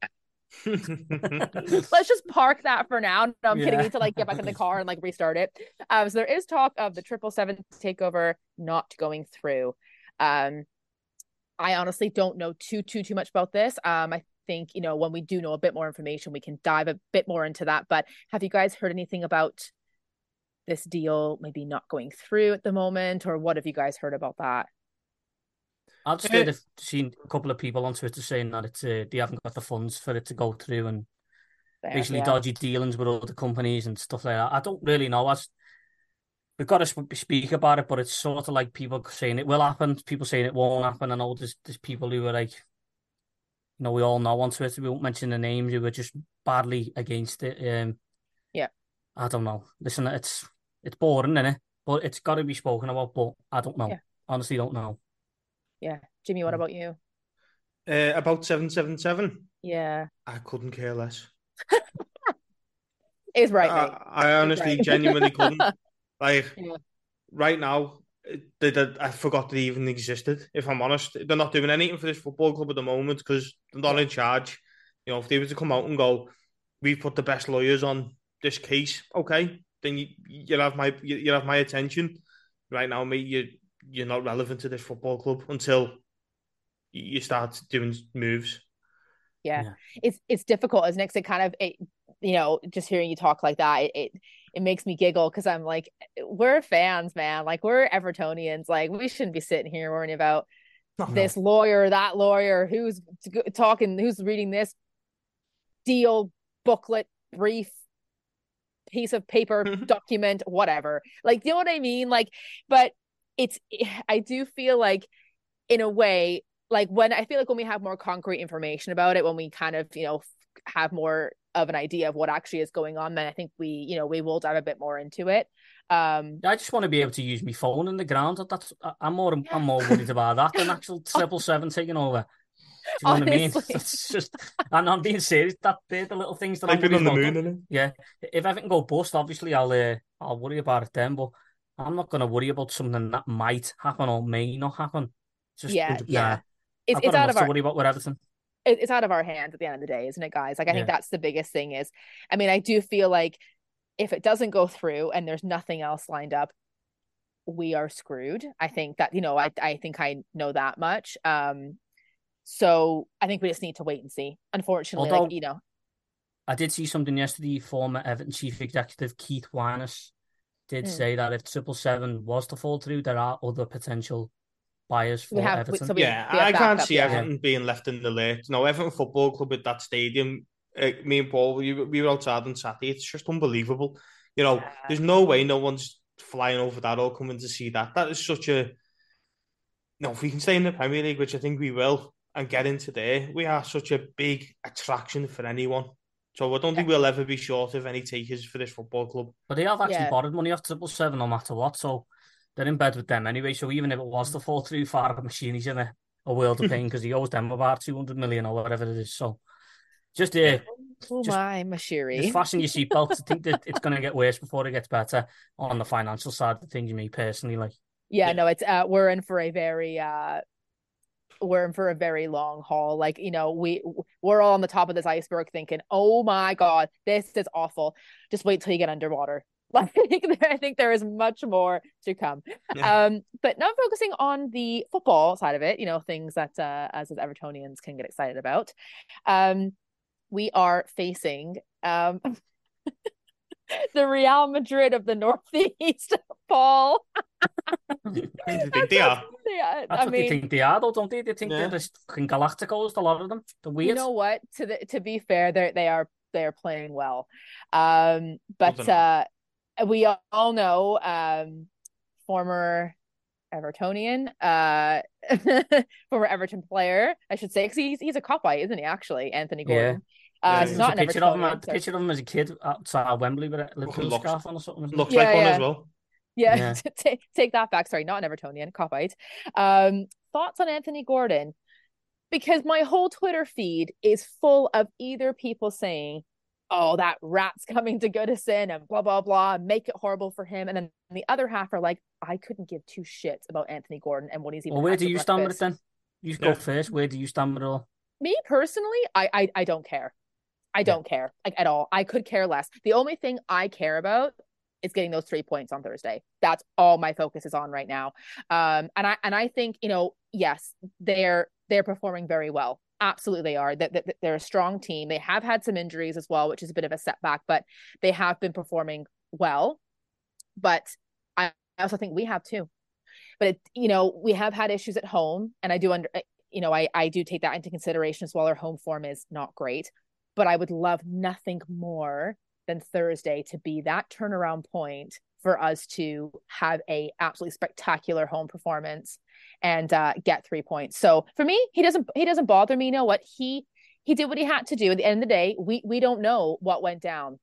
Let's just park that for now. No, I'm yeah. kidding. We need to like get back in the car and like restart it. Um, so there is talk of the triple seven takeover not going through. Um, I honestly don't know too too too much about this. Um, I think you know when we do know a bit more information, we can dive a bit more into that. But have you guys heard anything about this deal maybe not going through at the moment, or what have you guys heard about that? I've just heard, seen a couple of people on Twitter saying that it's uh, they haven't got the funds for it to go through and yeah, basically yeah. dodgy dealings with other companies and stuff like that. I don't really know. I, we've got to speak about it, but it's sort of like people saying it will happen, people saying it won't happen. I know there's, there's people who are like, you know, we all know on Twitter, we won't mention the names, who are just badly against it. Um, yeah. I don't know. Listen, it's it's boring, isn't it? But it's got to be spoken about, but I don't know. Yeah. Honestly, don't know. Yeah. Jimmy, what about you? Uh, about seven seven seven? Yeah. I couldn't care less. It was right, mate. I, I honestly, right. genuinely couldn't. Like, yeah. right now, they, they, I forgot they even existed, if I'm honest. They're not doing anything for this football club at the moment because they're not in charge. You know, if they were to come out and go, we've put the best lawyers on this case, okay, then you, you'll have my you, you'll have my attention. Right now, mate, you, you're not relevant to this football club until you start doing moves. Yeah, yeah. It's, it's difficult, isn't it? 'Cause it kind of... It, you know, just hearing you talk like that, it it, it makes me giggle because I'm like, we're fans, man. Like, we're Evertonians. Like, we shouldn't be sitting here worrying about oh, this no. lawyer, that lawyer, who's talking, who's reading this deal, booklet, brief, piece of paper, document, whatever. Like, you know what I mean? Like, but it's, I do feel like, in a way, like when, I feel like when we have more concrete information about it, when we kind of, you know, have more of an idea of what actually is going on, then I think we, you know, we will dive a bit more into it. Um, I just want to be able to use my phone in the ground. That's, I'm more, yeah. I'm more worried about that than actual triple seven taking over. Do you know Honestly. what I mean? That's just, and I'm being serious. That they're the little things that I've been on the moon, isn't it? Yeah. If everything go bust, obviously I'll, uh, I'll worry about it then. But I'm not going to worry about something that might happen or may not happen. Just yeah, yeah. Nah, it's, I've it's got out enough of our- to worry about with Everton. It's out of our hands at the end of the day, isn't it, guys? Like, I yeah. think that's the biggest thing is, I mean, I do feel like if it doesn't go through and there's nothing else lined up, we are screwed. I think that, you know, I, I think I know that much. Um, so I think we just need to wait and see. Unfortunately, Although, like, you know. I did see something yesterday, former Everton Chief Executive Keith Wyness did mm. say that if triple seven was to fall through, there are other potential buyers for have, Everton. So we, yeah, we I can't up, see yeah. Everton being left in the lurch. No, Everton Football Club at that stadium, uh, me and Paul, we, we were outside on Saturday. It's just unbelievable. You know, yeah. there's no way no one's flying over that or coming to see that. That is such a... No, if we can stay in the Premier League, which I think we will, and get into there, we are such a big attraction for anyone. So I don't yeah. think we'll ever be short of any takers for this football club. But they have actually yeah. borrowed money off triple seven no matter what, so... They're in bed with them anyway, so even if it was to fall through, Farah Machine, he's in a, a world of pain because he owes them about two hundred million or whatever it is. So just, uh, oh just, my, Mashiri. Just fasten your seatbelts. I think that it's going to get worse before it gets better on the financial side of things, me personally. Like, yeah, yeah. no, it's uh, we're in for a very, uh, we're in for a very long haul. Like, you know, we, we're all on the top of this iceberg thinking, oh my God, this is awful. Just wait till you get underwater. Like, I think there is much more to come. Yeah. Um, but now focusing on the football side of it, you know, things that uh, as Evertonians can get excited about. Um, we are facing um, the Real Madrid of the Northeast, Paul. They think they are. That's I what mean, they think they are, though, don't they? They think yeah. they're just fucking Galacticos, a lot of them. They're weird. You know what? To the, to be fair, they they are they are playing well, um, but. Uh, We all know um, former Evertonian, uh, former Everton player, I should say, because he's, he's a cop-eye, isn't he, actually, Anthony Gordon. Yeah. Uh, yeah, he's not a an picture of him, so... picture of him as a kid outside Wembley with a little looks, scarf on or something. Looks yeah, like yeah. one as well. Yeah, yeah. take, take that back. Sorry, not an Evertonian, cop-eyed. Um, thoughts on Anthony Gordon? Because my whole Twitter feed is full of either people saying, oh, that rat's coming to Goodison and blah, blah, blah, make it horrible for him. And then the other half are like, I couldn't give two shits about Anthony Gordon and what he's even... Well, where do you stand with it then? You go yeah. first. Where do you stand with it all? Me personally, I I, I don't care. I don't yeah. care like at all. I could care less. The only thing I care about is getting those three points on Thursday. That's all my focus is on right now. Um, and I and I think, you know, yes, they're they're performing very well. Absolutely, they are. That they're a strong team. They have had some injuries as well, which is a bit of a setback, but they have been performing well. But I also think we have too. But it, you know, we have had issues at home, and I do under, you know, I I do take that into consideration as well. Our home form is not great, but I would love nothing more than Thursday to be that turnaround point for us to have a absolutely spectacular home performance and uh, get three points. So for me, he doesn't he doesn't bother me. You know what? He he did what he had to do. At the end of the day, we we don't know what went down.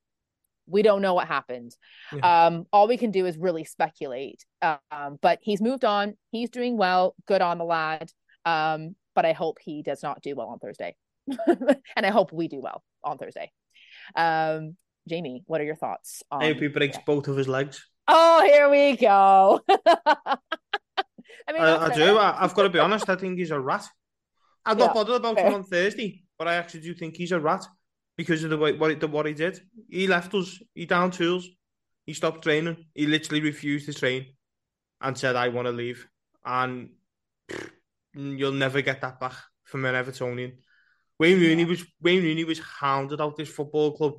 We don't know what happened. Yeah. Um, all we can do is really speculate. Um, but he's moved on. He's doing well. Good on the lad. Um, but I hope he does not do well on Thursday. And I hope we do well on Thursday. Um, Jamie, what are your thoughts? On- I hope he breaks yeah. both of his legs. Oh, here we go. I mean, I, I do. I, I've got to be honest. I think he's a rat. I'm yeah, not bothered about fair. him on Thursday, but I actually do think he's a rat because of the way what, the, what he did. He left us. He downed tools. He stopped training. He literally refused to train and said, "I want to leave." And pff, you'll never get that back from an Evertonian. Wayne Rooney yeah. was Wayne Rooney was hounded out this football club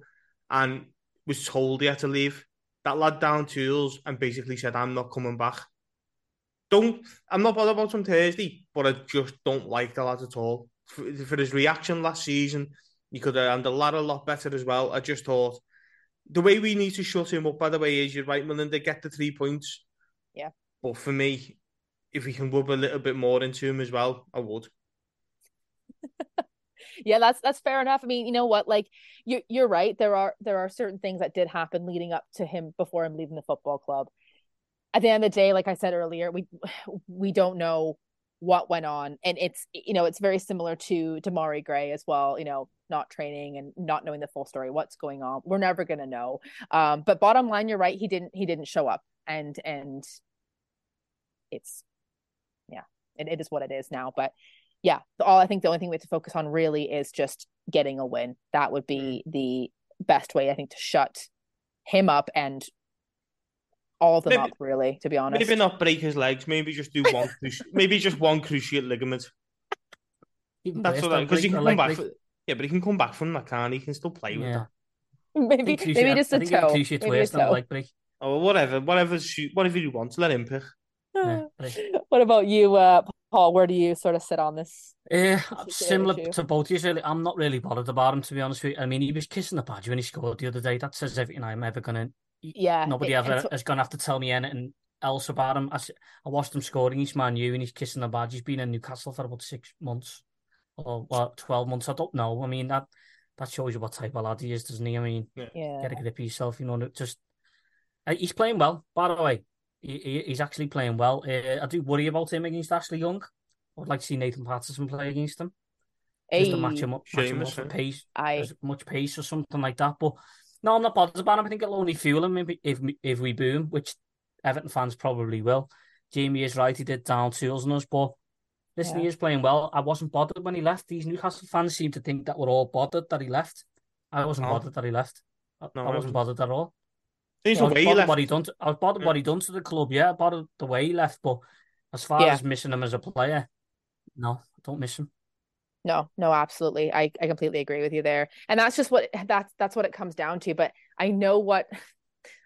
and was told he had to leave. That lad down tools and basically said, "I'm not coming back." Don't I'm not bothered about him Thursday, but I just don't like the lad at all. For, for his reaction last season, he could have handled the lad a lot better as well. I just thought the way we need to shut him up, by the way, is you're right, Melinda, get the three points. Yeah. But for me, if we can rub a little bit more into him as well, I would. Yeah, that's that's fair enough. I mean, you know what? Like, you, you're right. There are there are certain things that did happen leading up to him before him leaving the football club. At the end of the day, like I said earlier, we we don't know what went on, and it's you know it's very similar to Damari Gray as well. You know, not training and not knowing the full story, what's going on. We're never gonna know. Um, but bottom line, you're right. He didn't he didn't show up, and and it's yeah, it, it is what it is now, but. Yeah, all I think the only thing we have to focus on really is just getting a win. That would be the best way, I think, to shut him up and all of them maybe, up, really, to be honest. Maybe not break his legs. Maybe just do one cruci- maybe just one cruciate ligament. Even That's what I because he can come leg, back. Leg. For, yeah, but he can come back from that, can't he? He can still play with yeah. that. Maybe cruciate, maybe just a toe. Maybe waist a toe. Leg break. Oh, whatever. Whatever, whatever you want. Let him pick. Yeah, what about you, uh, Paul? Where do you sort of sit on this? Yeah, uh, similar issue? to both of you, really. I'm not really bothered about him, to be honest with you. I mean, he was kissing the badge when he scored the other day. That says everything I'm ever going to... Yeah. Nobody it, ever is going to have to tell me anything else about him. I, I watched him scoring against Man U and he's kissing the badge. He's been in Newcastle for about six months or well, twelve months. I don't know. I mean, that, that shows you what type of lad he is, doesn't he? I mean, yeah. Get a grip of yourself, you know. Just uh, he's playing well, by the way. He, he's actually playing well. Uh, I do worry about him against Ashley Young. I would like to see Nathan Patterson play against him. Hey, just to match him up, match him up for pace, I... as much pace or something like that. But no, I'm not bothered about him. I think it'll only fuel him if, if, if we boo him, which Everton fans probably will. Jamie is right. He did down tools on us, but listen, yeah. he is playing well. I wasn't bothered when he left. These Newcastle fans seem to think that we're all bothered that he left. I wasn't no. bothered that he left. I, no, I wasn't I bothered at all. Yeah, I was bothered left. what he done. To, I was bothered yeah. what he done to the club. Yeah, I bothered the way he left. But as far yeah. as missing him as a player, no, I don't miss him. No, no, absolutely. I, I completely agree with you there. And that's just what that's that's what it comes down to. But I know what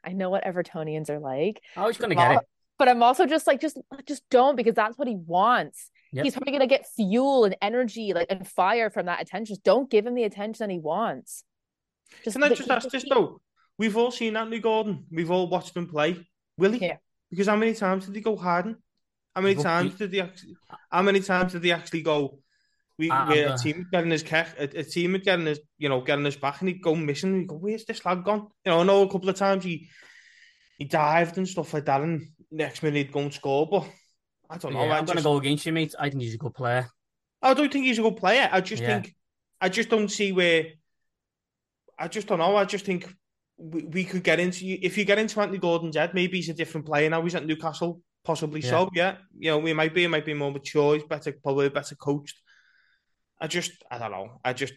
I know what Evertonians are like. I was going to get it, but I'm also just like just just don't because that's what he wants. Yep. He's probably going to get fuel and energy, like and fire from that attention. Just don't give him the attention he wants. Just Can I just ask this though? We've all seen Anthony Gordon. We've all watched him play. Will he? Yeah. Because how many times did he go hiding? How many times did he? Actually, how many times did he actually go? We uh, we're a team getting his kech, a, a team getting his, you know, getting his back, and he'd go missing. And he'd go, "Where's this lad gone?" You know, I know a couple of times he he dived and stuff like that, and next minute he'd go and score. But I don't know. Yeah, I'm just... going to go against you, mate. I think he's a good player. I don't think he's a good player. I just yeah. think, I just don't see where. I just don't know. I just think. We, we could get into if you get into Anthony Gordon's head, maybe he's a different player now. He's at Newcastle, possibly yeah. so. Yeah, you know, we might be, he might be more mature. He's better, probably better coached. I just, I don't know. I just,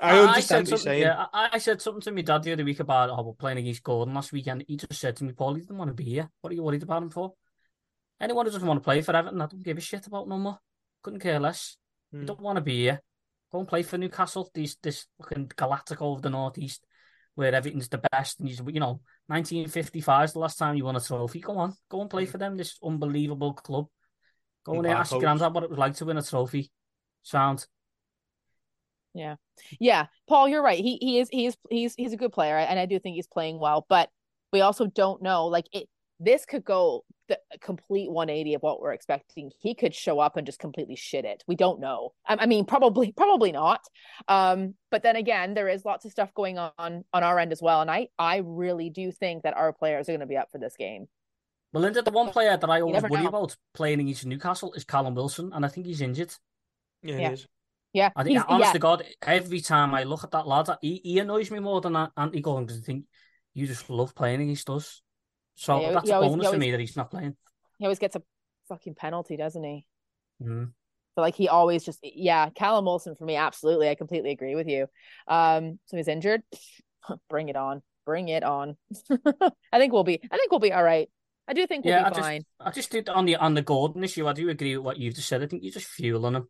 I understand I what you're saying. Yeah, I, I said something to my dad the other week about oh, we're playing against Gordon last weekend. He just said to me, "Paul, he didn't want to be here. What are you worried about him for? Anyone who doesn't want to play for Everton, I don't give a shit about no more. Couldn't care less. Mm. You don't want to be here. Go and play for Newcastle. These this fucking Galactico of the Northeast." Where everything's the best, and you know, nineteen fifty-five is the last time you won a trophy. Go on, go and play for them. This unbelievable club. Go and ask Grandad what it was like to win a trophy. Sound. Yeah, yeah, Paul, you're right. He he is he is he's he's a good player, and I do think he's playing well. But We also don't know, like, it, this could go the complete one eighty of what we're expecting. He could show up and just completely shit it. We don't know. I, I mean, probably, probably not. Um, but then again, there is lots of stuff going on on our end as well. And I, I really do think that our players are going to be up for this game. Melinda, the one player that I always worry know. about playing against Newcastle is Callum Wilson, and I think he's injured. Yeah, yeah. he is. Yeah. I think, honest yeah. to God, every time I look at that lad, he, he annoys me more than Anthony Gordon, because I think you just love playing against us. So yeah, that's a always, bonus always, to me that he's not playing. He always gets a fucking penalty, doesn't he? Mm. But like he always just, yeah, Callum Wilson for me, absolutely. I completely agree with you. Um, so he's injured. Bring it on. Bring it on. I think we'll be, I think we'll be all right. I do think we'll yeah, be I fine. Just, I just did on the on the Gordon issue. I do agree with what you've just said. I think you're just fueling him.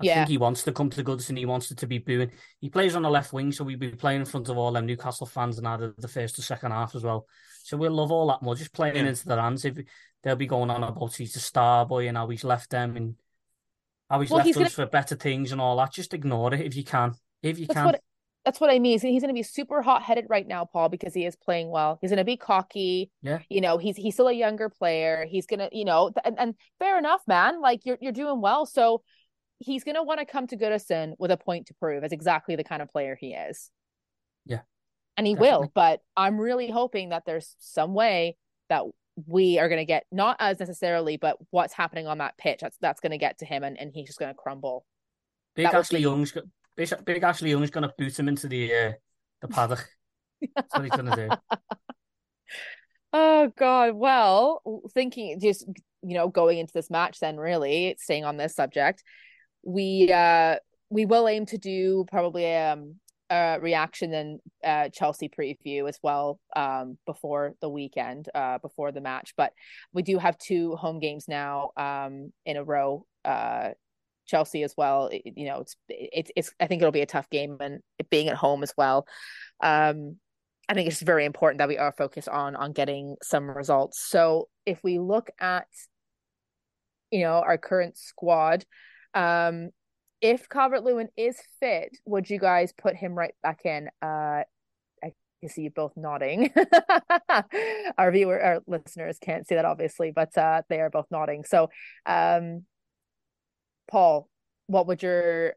I yeah. think he wants to come to Goodison. He wants it to be booing. He plays on the left wing, so we'll be playing in front of all them Newcastle fans in either the first or second half as well. So we'll love all that more. Just playing yeah. into their hands. If they'll be going on about he's a star boy and how he's left them and how he's well, left he's us gonna... for better things and all that. Just ignore it if you can. If you that's can. What, that's what I mean. He's going to be super hot-headed right now, Paul, because he is playing well. He's going to be cocky. Yeah. You know, he's he's still a younger player. He's going to, you know, and, and fair enough, man. Like, you're you're doing well, so he's going to want to come to Goodison with a point to prove. That's exactly the kind of player he is. Yeah. And he definitely will, but I'm really hoping that there's some way that we are going to get, not us necessarily, but what's happening on that pitch, that's that's going to get to him, and, and he's just going to crumble. Big that Ashley be... Young's got, big, big Ashley Young's going to boot him into the uh, the paddock. That's what he's going to do. Oh, God. Well, thinking, just, you know, going into this match then, really, staying on this subject, we uh we will aim to do probably um a reaction and uh Chelsea preview as well um before the weekend, uh before the match. But we do have two home games now um in a row. uh Chelsea as well, it, you know it's it's it's I think it'll be a tough game, and it being at home as well. um I think it's very important that we are focused on on getting some results. So if we look at, you know, our current squad, Um, if Calvert-Lewin is fit, would you guys put him right back in? Uh, I can see you both nodding. Our viewer, our listeners can't see that obviously, but uh, they are both nodding. So, um, Paul, what would your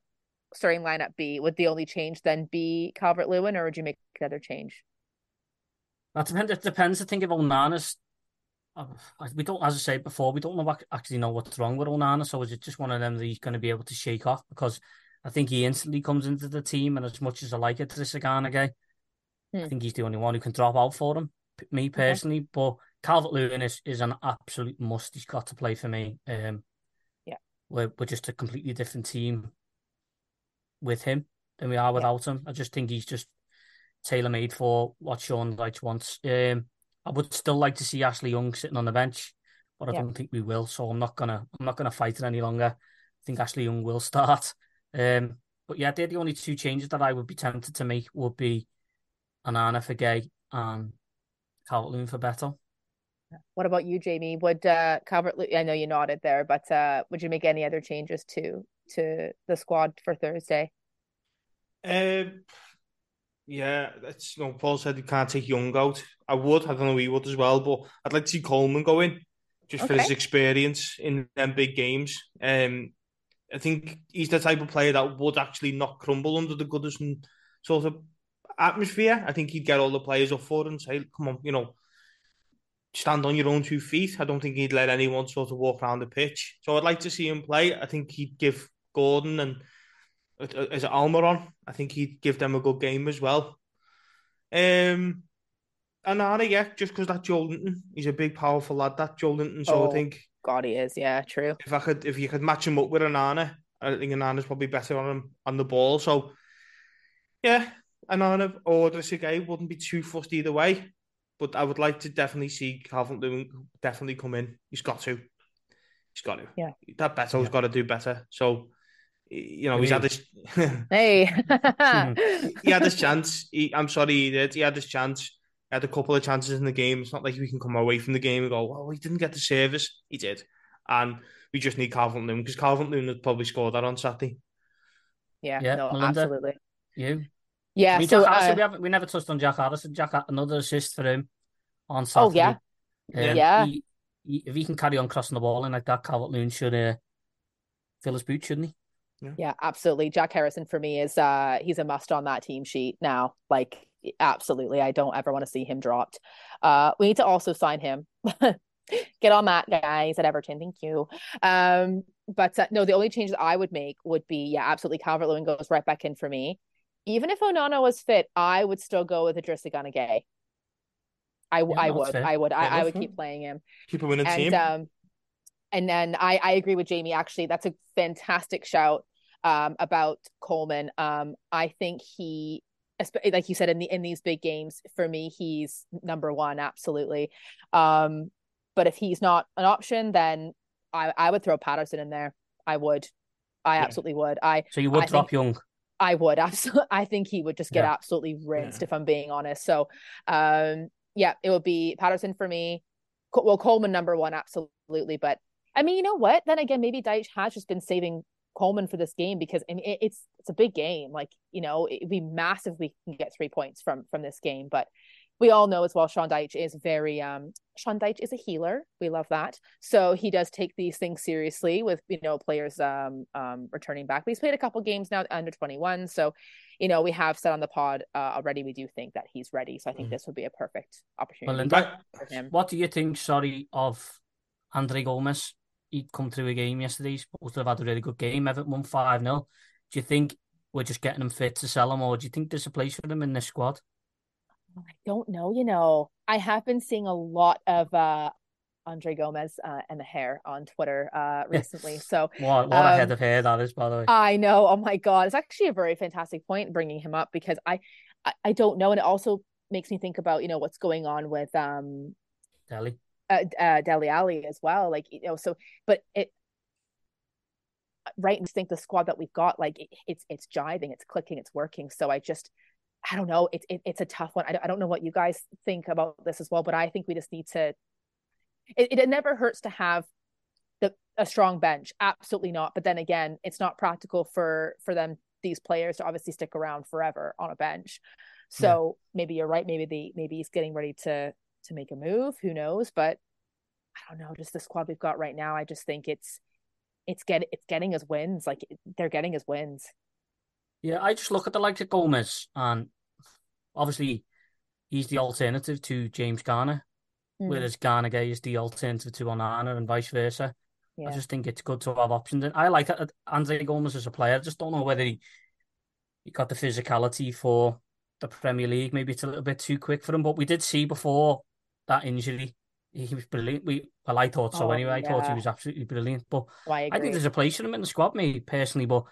starting lineup be? Would the only change then be Calvert-Lewin, or would you make another change? That depends. It depends. I think if Onana's, we don't, as I said before, we don't know what, actually know what's wrong with Onana, so is it just one of them that he's going to be able to shake off? Because I think he instantly comes into the team, and as much as I like Idrissa Gana Gueye, hmm. I think he's the only one who can drop out for him, me personally. Okay. But Calvert-Lewin is, is an absolute must. He's got to play for me. Um, yeah, we're, we're just a completely different team with him than we are without yeah. him. I just think he's just tailor-made for what Sean Dyche wants. Um, I would still like to see Ashley Young sitting on the bench, but I yeah. don't think we will. So I'm not gonna, I'm not gonna fight it any longer. I think Ashley Young will start. Um, but yeah, they're the only two changes that I would be tempted to make. Would be Onana for Gueye and Calvert-Lewin for Beto. What about you, Jamie? Would uh, Calvert-Lewin? I know you nodded there, but uh, would you make any other changes to to the squad for Thursday? Um. Yeah, that's, you know, Paul said you can't take Young out. I would, I don't know he would as well, but I'd like to see Coleman go in, just okay. for his experience in them big games. Um, I think he's the type of player that would actually not crumble under the Goodison sort of atmosphere. I think he'd get all the players up for it and say, come on, you know, stand on your own two feet. I don't think he'd let anyone sort of walk around the pitch. So I'd like to see him play. I think he'd give Gordon and Is it Almiron? I think he'd give them a good game as well. Um, Onana, yeah, just because that Joe Linton, he's a big, powerful lad, that Joe Linton. So oh, I think, God, he is. Yeah, true. If I could, if you could match him up with Onana, I think Onana's probably better on him on the ball. So, yeah, Onana or Idrissa Gana Gueye wouldn't be too fussed either way. But I would like to definitely see Calvert-Lewin definitely come in. He's got to. He's got to. Yeah, that Beto's yeah. got to do better. So. You know, he's had this. Hey, he had this chance. He, I'm sorry, he did. He had this chance. He had a couple of chances in the game. It's not like we can come away from the game and go, "Well, he didn't get the service." He did, and we just need Calvert-Lewin, because Calvert-Lewin would probably score that on Saturday. Yeah, yeah no, Melinda, absolutely. You, yeah. We, so, uh... Harrison, we, we never touched on Jack Harrison. Jack, another assist for him. on Saturday. Oh, yeah. Um, yeah. He, he, if he can carry on crossing the ball in like that, Calvert-Lewin should uh, fill his boot, shouldn't he? Yeah. yeah, absolutely. Jack Harrison for me is uh he's a must on that team sheet now. Like, absolutely. I don't ever want to see him dropped. Uh, we need to also sign him. Get on that, guys, at Everton. Thank you. Um, but uh, no, the only changes I would make would be, yeah, absolutely. Calvert-Lewin goes right back in for me. Even if Onana was fit, I would still go with Idrissa Gana Gueye. I, yeah, I, would, I would. I, I would. I would keep playing him. Keep a winning and, team. Um, And then I, I agree with Jamie, actually. That's a fantastic shout um, about Coleman. Um, I think he, like you said, in the in these big games, for me, he's number one, absolutely. Um, but if he's not an option, then I, I would throw Patterson in there. I would. I yeah. absolutely would. I. So you would I drop think, Young? I would. Absolutely. I think he would just get yeah. absolutely rinsed, yeah. if I'm being honest. So, um, yeah, it would be Patterson for me. Well, Coleman number one, absolutely. But I mean, you know what? Then again, maybe Dyche has just been saving Coleman for this game because I mean, it, it's it's a big game. Like, you know, it'd be massive if we can get three points from from this game. But we all know as well, Sean Dyche is very um Sean Dyche is a healer. We love that. So he does take these things seriously with, you know, players um um returning back. But he's played a couple games now under twenty-one. So, you know, we have said on the pod uh, already, we do think that he's ready. So I think mm. this would be a perfect opportunity Melinda, for him. What do you think, sorry, of André Gomes? He'd come through a game yesterday. He's supposed to have had a really good game. Everton won five nil. Do you think we're just getting him fit to sell him, or do you think there's a place for him in this squad? I don't know, you know. I have been seeing a lot of uh, André Gomes uh, and the hair on Twitter uh, recently. So What, what um, a head of hair that is, by the way. I know. Oh, my God. It's actually a very fantastic point bringing him up because I, I, I don't know. And it also makes me think about, you know, what's going on with um, Dele. Uh, uh, Dele Alli as well. Like, you know, so, but it, right, and think the squad that we've got, like, it, it's it's jiving, it's clicking, it's working. So I just, I don't know. It's it, it's a tough one. I don't, I don't know what you guys think about this as well, but I think we just need to. It, it, it never hurts to have the a strong bench, absolutely not. But then again, it's not practical for for them these players to obviously stick around forever on a bench. So yeah. maybe you're right. Maybe the maybe he's getting ready to to make a move. Who knows? But I don't know. Just the squad we've got right now, I just think it's it's get it's getting us wins. Like they're getting us wins. Yeah, I just look at the likes of Gomes, and obviously he's the alternative to James Garner, mm. whereas Gana Gueye is the alternative to Onana and vice versa. Yeah. I just think it's good to have options. And I like André Gomes as a player. I just don't know whether he, he got the physicality for the Premier League. Maybe it's a little bit too quick for him. But we did see before that injury, he was brilliant. We, well, I thought so oh, anyway. Yeah. I thought he was absolutely brilliant. But well, I, I think there's a place for him in the squad, me personally. But...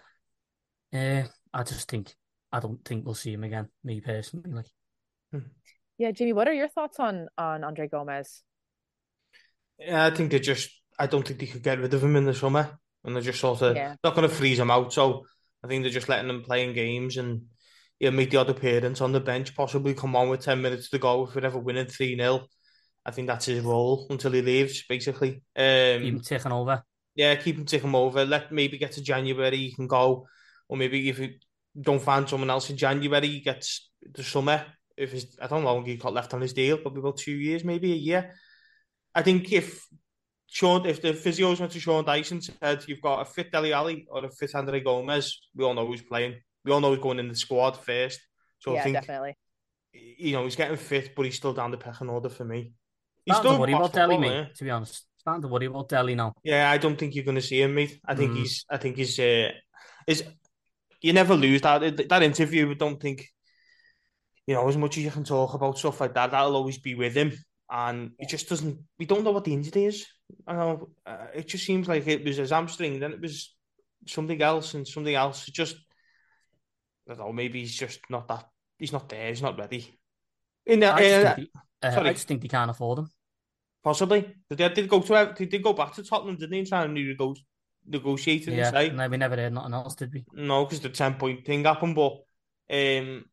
Uh, I just think, I don't think we'll see him again, me personally. Like, Yeah, Jimmy, what are your thoughts on, on André Gomes? Yeah, I think they just, I don't think they could get rid of him in the summer. And they're just sort of yeah. not going to freeze him out. So I think they're just letting him play in games and he'll make the odd appearance on the bench, possibly come on with ten minutes to go if we're ever winning three nil. I think that's his role until he leaves, basically. Um, keep him ticking over. Yeah, keep him ticking over. Let maybe get to January, he can go. Or maybe if he don't find someone else in January, he gets the summer. If it's, I don't know how long he got left on his deal, probably about two years, maybe a year. I think if Sean, if the physios went to Sean Dyche and said, you've got a fit Dele Alli or a fit André Gomes, we all know who's playing. We all know who's going in the squad first. So yeah, I think, definitely. You know, he's getting fit, but he's still down the pecking order for me. He's starting to worry about Dele, mate, to be honest. Starting to worry about Dele now. Yeah, I don't think you're going to see him, mate. I think mm. he's, I think he's, uh, is. You never lose that. That interview, I don't think, you know, as much as you can talk about stuff like that, that'll always be with him. And it just doesn't, we don't know what the injury is. I know, uh, it just seems like it was his hamstring, then it was something else and something else. It just, I don't know, maybe he's just not that, he's not there, he's not ready. In the, I, just uh, think they, uh, sorry. I just think they can't afford him. Possibly. They did go to, they did go back to Tottenham, didn't they, and try and re-go negotiated yeah, and say. No, we never heard nothing else, did we? No, because the ten-point thing happened, but um, you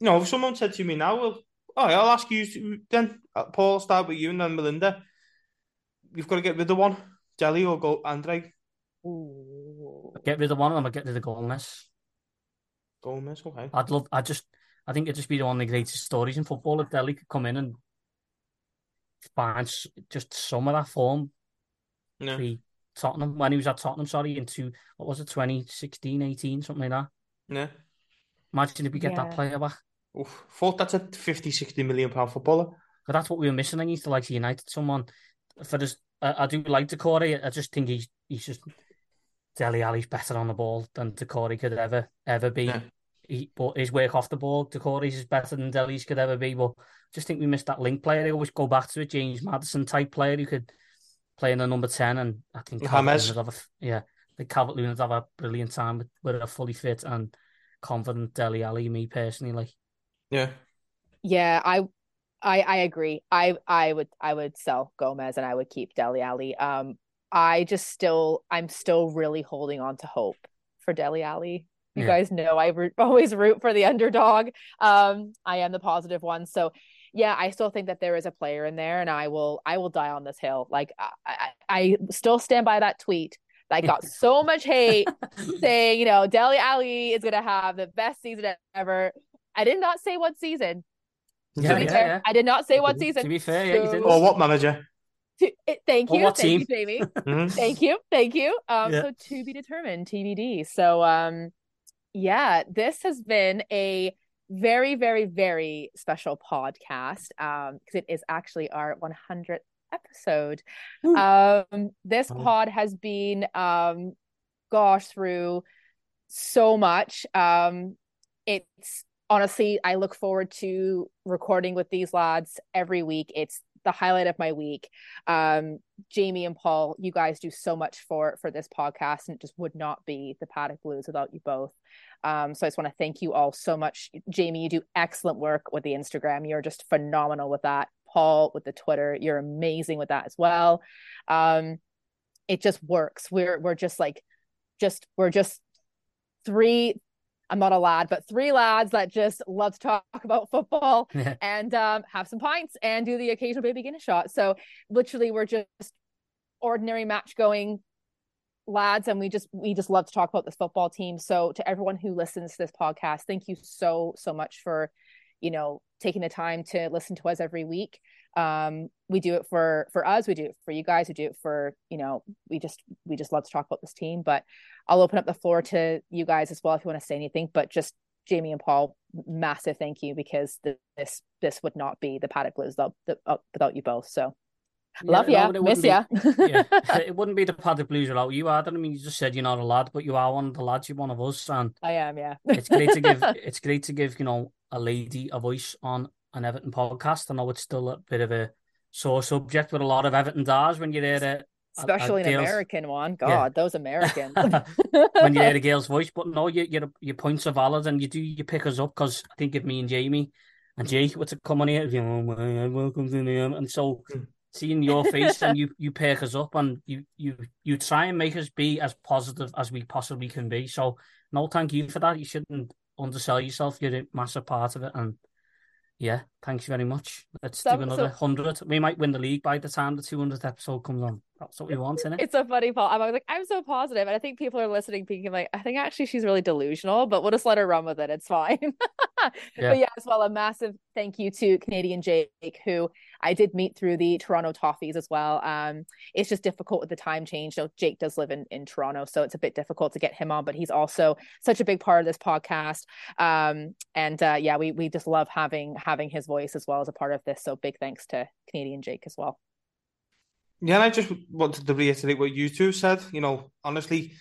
know, if someone said to me now, well, all right, I'll ask you, to, then, Paul, I'll start with you and then Melinda. You've got to get rid of one, Dele or go André. Ooh. Get rid of one of them, I'll get rid of Gomes. Gomes, okay. I'd love, I just, I think it'd just be one of the greatest stories in football if Dele could come in and find just some of that form no. pre-Tottenham, when he was at Tottenham, sorry, into, what was it, twenty sixteen, eighteen, something like that. No. Imagine if we get yeah. that player back. Oof, thought that's a fifty, sixty million pound footballer. But that's what we were missing. I used to like to United someone. For this, I, I do like Decore. I just think he's, he's just, Dele Alli's better on the ball than Decore could ever, ever be. Yeah. He, but his work off the ball, Decore's is better than Dele's could ever be. But just think we missed that link player. They always go back to a James Maddison type player who could play in the number ten. And I think Calvert-Lewin would have a, yeah, the Calvert-Lewin would have a brilliant time with, with a fully fit and confident Dele Alli. Me personally, like, yeah, yeah, I, I, I agree. I, I would, I would sell Gomes and I would keep Dele Alli. Um, I just still, I'm still really holding on to hope for Dele Alli. You yeah. guys know I root, always root for the underdog. Um, I am the positive one. So, yeah, I still think that there is a player in there, and I will, I will die on this hill. Like, I, I, I still stand by that tweet. I got so much hate saying, you know, Dele Alli is going to have the best season ever. I did not say what season. Yeah, to be yeah, fair, yeah. I did not say what season. To be fair, yeah, you did. Or what manager. To, it, thank you. Thank team. you, Jamie. mm-hmm. Thank you. Thank you. Um, yeah. So to be determined, T B D. So, um, yeah, this has been a very, very, very special podcast because um, it is actually our one hundredth episode. Ooh. Um, this pod has been, um, gosh, through so much. Um, it's honestly, I look forward to recording with these lads every week. It's the highlight of my week. Um, Jamie and Paul, you guys do so much for for this podcast, and it just would not be the Paddock Blues without you both. Um, so I just want to thank you all so much. Jamie, you do excellent work with the Instagram. You're just phenomenal with that. Paul, with the Twitter, you're amazing with that as well. Um, it just works. We're we're just like, just we're just three. I'm not a lad, but three lads that just love to talk about football and um, have some pints and do the occasional baby Guinness shot. So literally, we're just ordinary match going lads, and we just we just love to talk about this football team. So to everyone who listens to this podcast, thank you so so much for, you know, taking the time to listen to us every week. Um, we do it for, for us. We do it for you guys. We do it for, you know, we just, we just love to talk about this team, but I'll open up the floor to you guys as well if you want to say anything, but just Jamie and Paul, massive thank you, because this, this would not be the Paddock Blues without, without you both. So yeah, love no, you. Miss ya. yeah. It wouldn't be the Paddock Blues without you. I don't mean, you just said you're not a lad, but you are one of the lads. You're one of us. And I am. Yeah. It's great to give, it's great to give, you know, a lady a voice on an Everton podcast. I know it's still a bit of a sore subject with a lot of Everton dars when you hear a... Especially a, a an girl's... American one. God, yeah. Those Americans. When you hear a girl's voice. But no, your, your, your points are valid, and you do, you pick us up, because I think if me and Jamie and Jake were to come on here, you know, welcome to the... And so seeing your face and you, you pick us up, and you, you, you try and make us be as positive as we possibly can be. So no, thank you for that. You shouldn't undersell yourself. You're a massive part of it, and yeah, thanks very much. Let's so, do another so, hundred. We might win the league by the time the two hundredth episode comes on. That's what we want, isn't it? It's so funny, Paul. I'm always like, I'm so positive, and I think people are listening, thinking like, I think actually she's really delusional, but we'll just let her run with it. It's fine. yeah. But yeah, as well, a massive thank you to Canadian Jake, who I did meet through the Toronto Toffees as well. Um, it's just difficult with the time change. So Jake does live in in Toronto, so it's a bit difficult to get him on. But he's also such a big part of this podcast. Um, and uh, yeah, we we just love having having his voice as well as a part of this. So big thanks to Canadian Jake as well. Yeah, and I just wanted to reiterate what you two said. You know, honestly,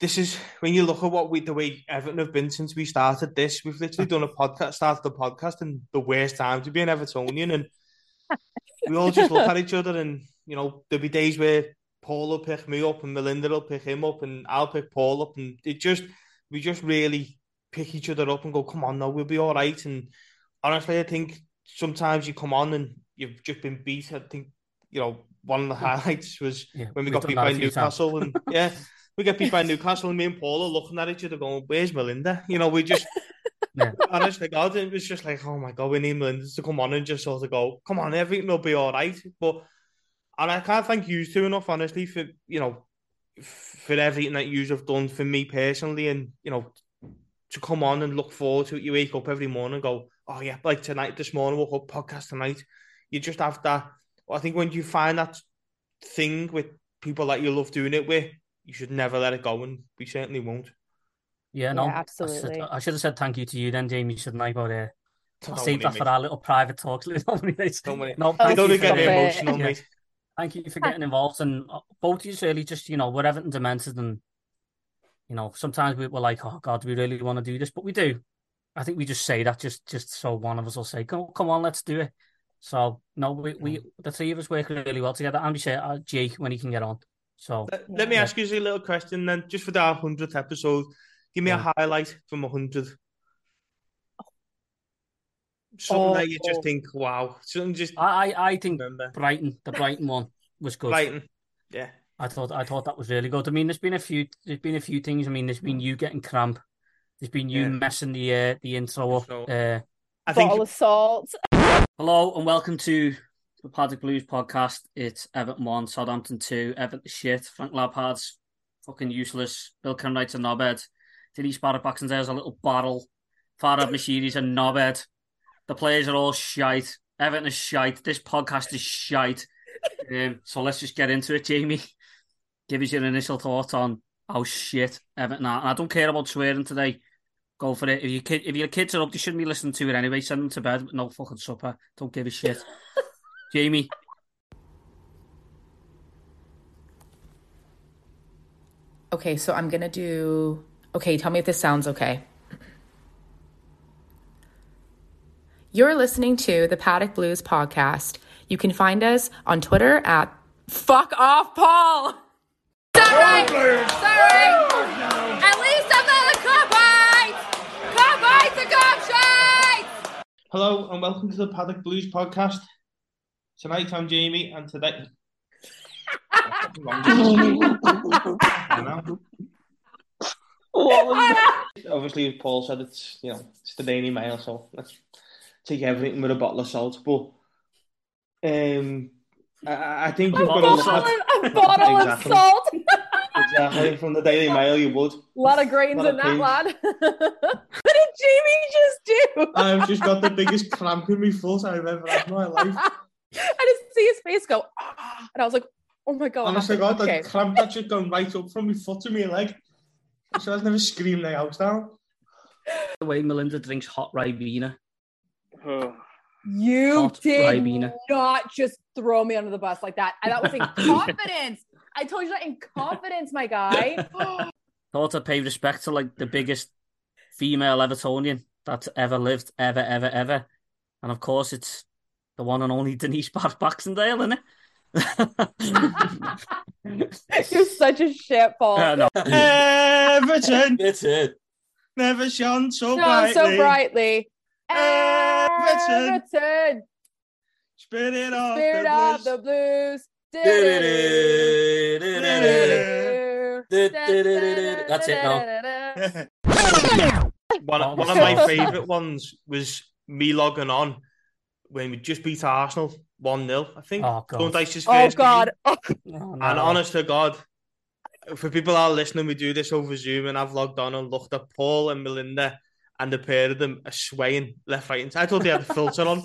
this is when you look at what we, the way Everton have been since we started this. We've literally done a podcast, started the podcast, in the worst time to be an Evertonian, and we all just look at each other. And you know, there'll be days where Paul will pick me up, and Melinda will pick him up, and I'll pick Paul up, and it just we just really pick each other up and go, "Come on, no, we'll be all right." And honestly, I think sometimes you come on and you've just been beat. I think you know. One of the highlights was yeah, when we got beat by Newcastle, and yeah, we get beat by Newcastle, and me and Paul are looking at each other, going, "Where's Melinda?" You know, we just yeah. honestly, God, it was just like, "Oh my God, we need Melinda to come on and just sort of go, come on, everything will be all right." But and I can't thank you two enough, honestly, for you know for everything that you have done for me personally, and you know to come on and look forward to it. You wake up every morning and go, "Oh yeah, like tonight, this morning, woke up podcast tonight." you just have that. I think when you find that thing with people that you love doing it with, you should never let it go, and we certainly won't. Yeah, no, yeah, absolutely. I should, I should have said thank you to you then, Jamie, shouldn't I? But uh, I'll save that for our little private talks. Don't worry, mate. Don't worry. No, thank don't you get emotional, yeah. mate. Thank you for getting involved, and both of you really just, you know, we're Everton demented, and you know, sometimes we were like, oh God, do we really want to do this? But we do. I think we just say that just, just so one of us will say, come, come on, let's do it. So, no, we, we the three of us work really well together, and we say, uh, Jake, when he can get on. So Let, let me yeah. ask you a little question then, just for our hundredth episode. Give me yeah. a highlight from one hundred. Something oh, that you just think, wow. Something just I, I think remember. Brighton, the Brighton one was good. Brighton, yeah. I thought I thought that was really good. I mean, there's been a few there's been a few things. I mean, there's been you getting cramp. There's been you yeah. messing the uh, the intro up. So, uh, I think bottle of salt. Hello and welcome to the Paddock Blues podcast. It's Everton one, Southampton two, Everton shit. Frank Lampard's fucking useless. Bill Kenwright's a knobhead. Diddy Spartak and there's a little barrel. Farhad Mashiri's a knobhead. The players are all shite. Everton is shite. This podcast is shite. Um, so let's just get into it, Jamie. Give us your initial thoughts on how shit Everton are. And I don't care about swearing today. Go for it. If your kid, if your kids are up, they shouldn't be listening to it anyway. Send them to bed with no fucking supper. Don't give a shit. Jamie. Okay, so I'm going to do... Okay, tell me if this sounds okay. You're listening to the Paddock Blues podcast. You can find us on Twitter at Fuck Off Paul. Sorry, sorry. At least I'm not a copite. Copite's a gobshite. Hello and welcome to the Paddock Blues podcast. Tonight I'm Jamie, and today. Obviously, as Paul said, it's you know it's the Daily Mail, so let's take everything with a bottle of salt. But um, I, I think a you've got to look at a bottle exactly. of salt. Exactly, from the Daily Mail, you would. A lot of grains lot in of that, lad. What did Jamie just do? I've just got the biggest cramp in my foot I've ever had in my life. I just see his face go, ah, and I was like, oh my God. Honestly, God, okay. The cramp that's just gone right up from my foot to my leg. So I've never screamed my house down. The way Melinda drinks hot Ribena. Oh. You hot did Ribena. Not just throw me under the bus like that. And that was in confidence. I told you that in confidence, my guy. Thought I'd pay respect to like the biggest female Evertonian that's ever lived, ever, ever, ever. And of course, it's the one and only Denise Baxendale, isn't it? You're such a shit, Paul. Uh, no. Everton, it's it. Never shone so no, brightly. So brightly. Everton, Everton. Spirit of Spirit the, the blues. That's it. Now, one of my favourite ones was me logging on when we just beat Arsenal. one nil, I think. Oh, God. Don't dice his face. Oh, God. Oh. No, no. And honest to God, for people that are listening, we do this over Zoom, and I've logged on and looked at Paul and Melinda, and the pair of them are swaying left, right, and I thought they had a filter on.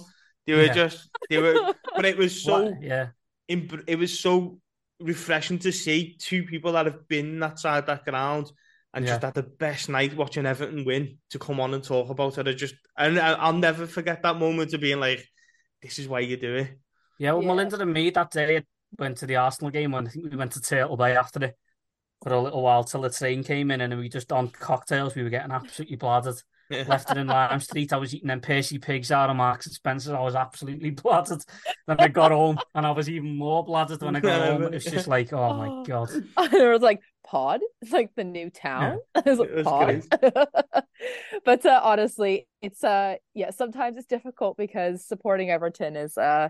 They were yeah. just, they were, but it was so, what? yeah. Imp- it was so refreshing to see two people that have been that side that ground and yeah. just had the best night watching Everton win to come on and talk about it. I just, and I'll never forget that moment of being like, this is why you do it. Yeah, well, yeah. Melinda and me that day went to the Arsenal game, and I think we went to Turtle Bay after it for a little while till the train came in, and we just on cocktails. We were getting absolutely bladdered. Yeah. Left it in Lime Street. I was eating them Percy Pigs out of Marks and Spencer. I was absolutely bladdered. Then I got home, and I was even more bladdered when I got yeah, home. It was just like, oh my God. There was like, Pod? It's like the new town. Yeah. It was like, it was Pod. But uh, honestly, it's, uh, yeah, sometimes it's difficult because supporting Everton is, uh,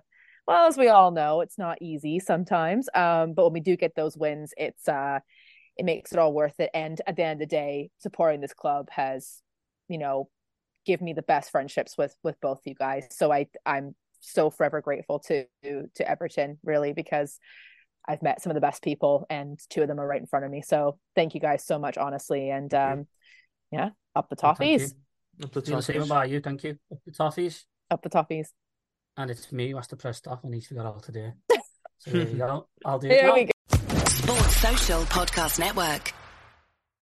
well, as we all know, it's not easy sometimes. Um, but when we do get those wins, it's uh, it makes it all worth it. And at the end of the day, supporting this club has, you know, given me the best friendships with with both you guys. So I I'm so forever grateful to to Everton, really, because I've met some of the best people, and two of them are right in front of me. So thank you guys so much, honestly. And um, yeah, up the toffees. Up the toffees. Up the toffees. Up the toffees. and it's me who has to press stop and he's forgot how to do it. So there you go. I'll do it. Here we go. Sports Social Podcast Network.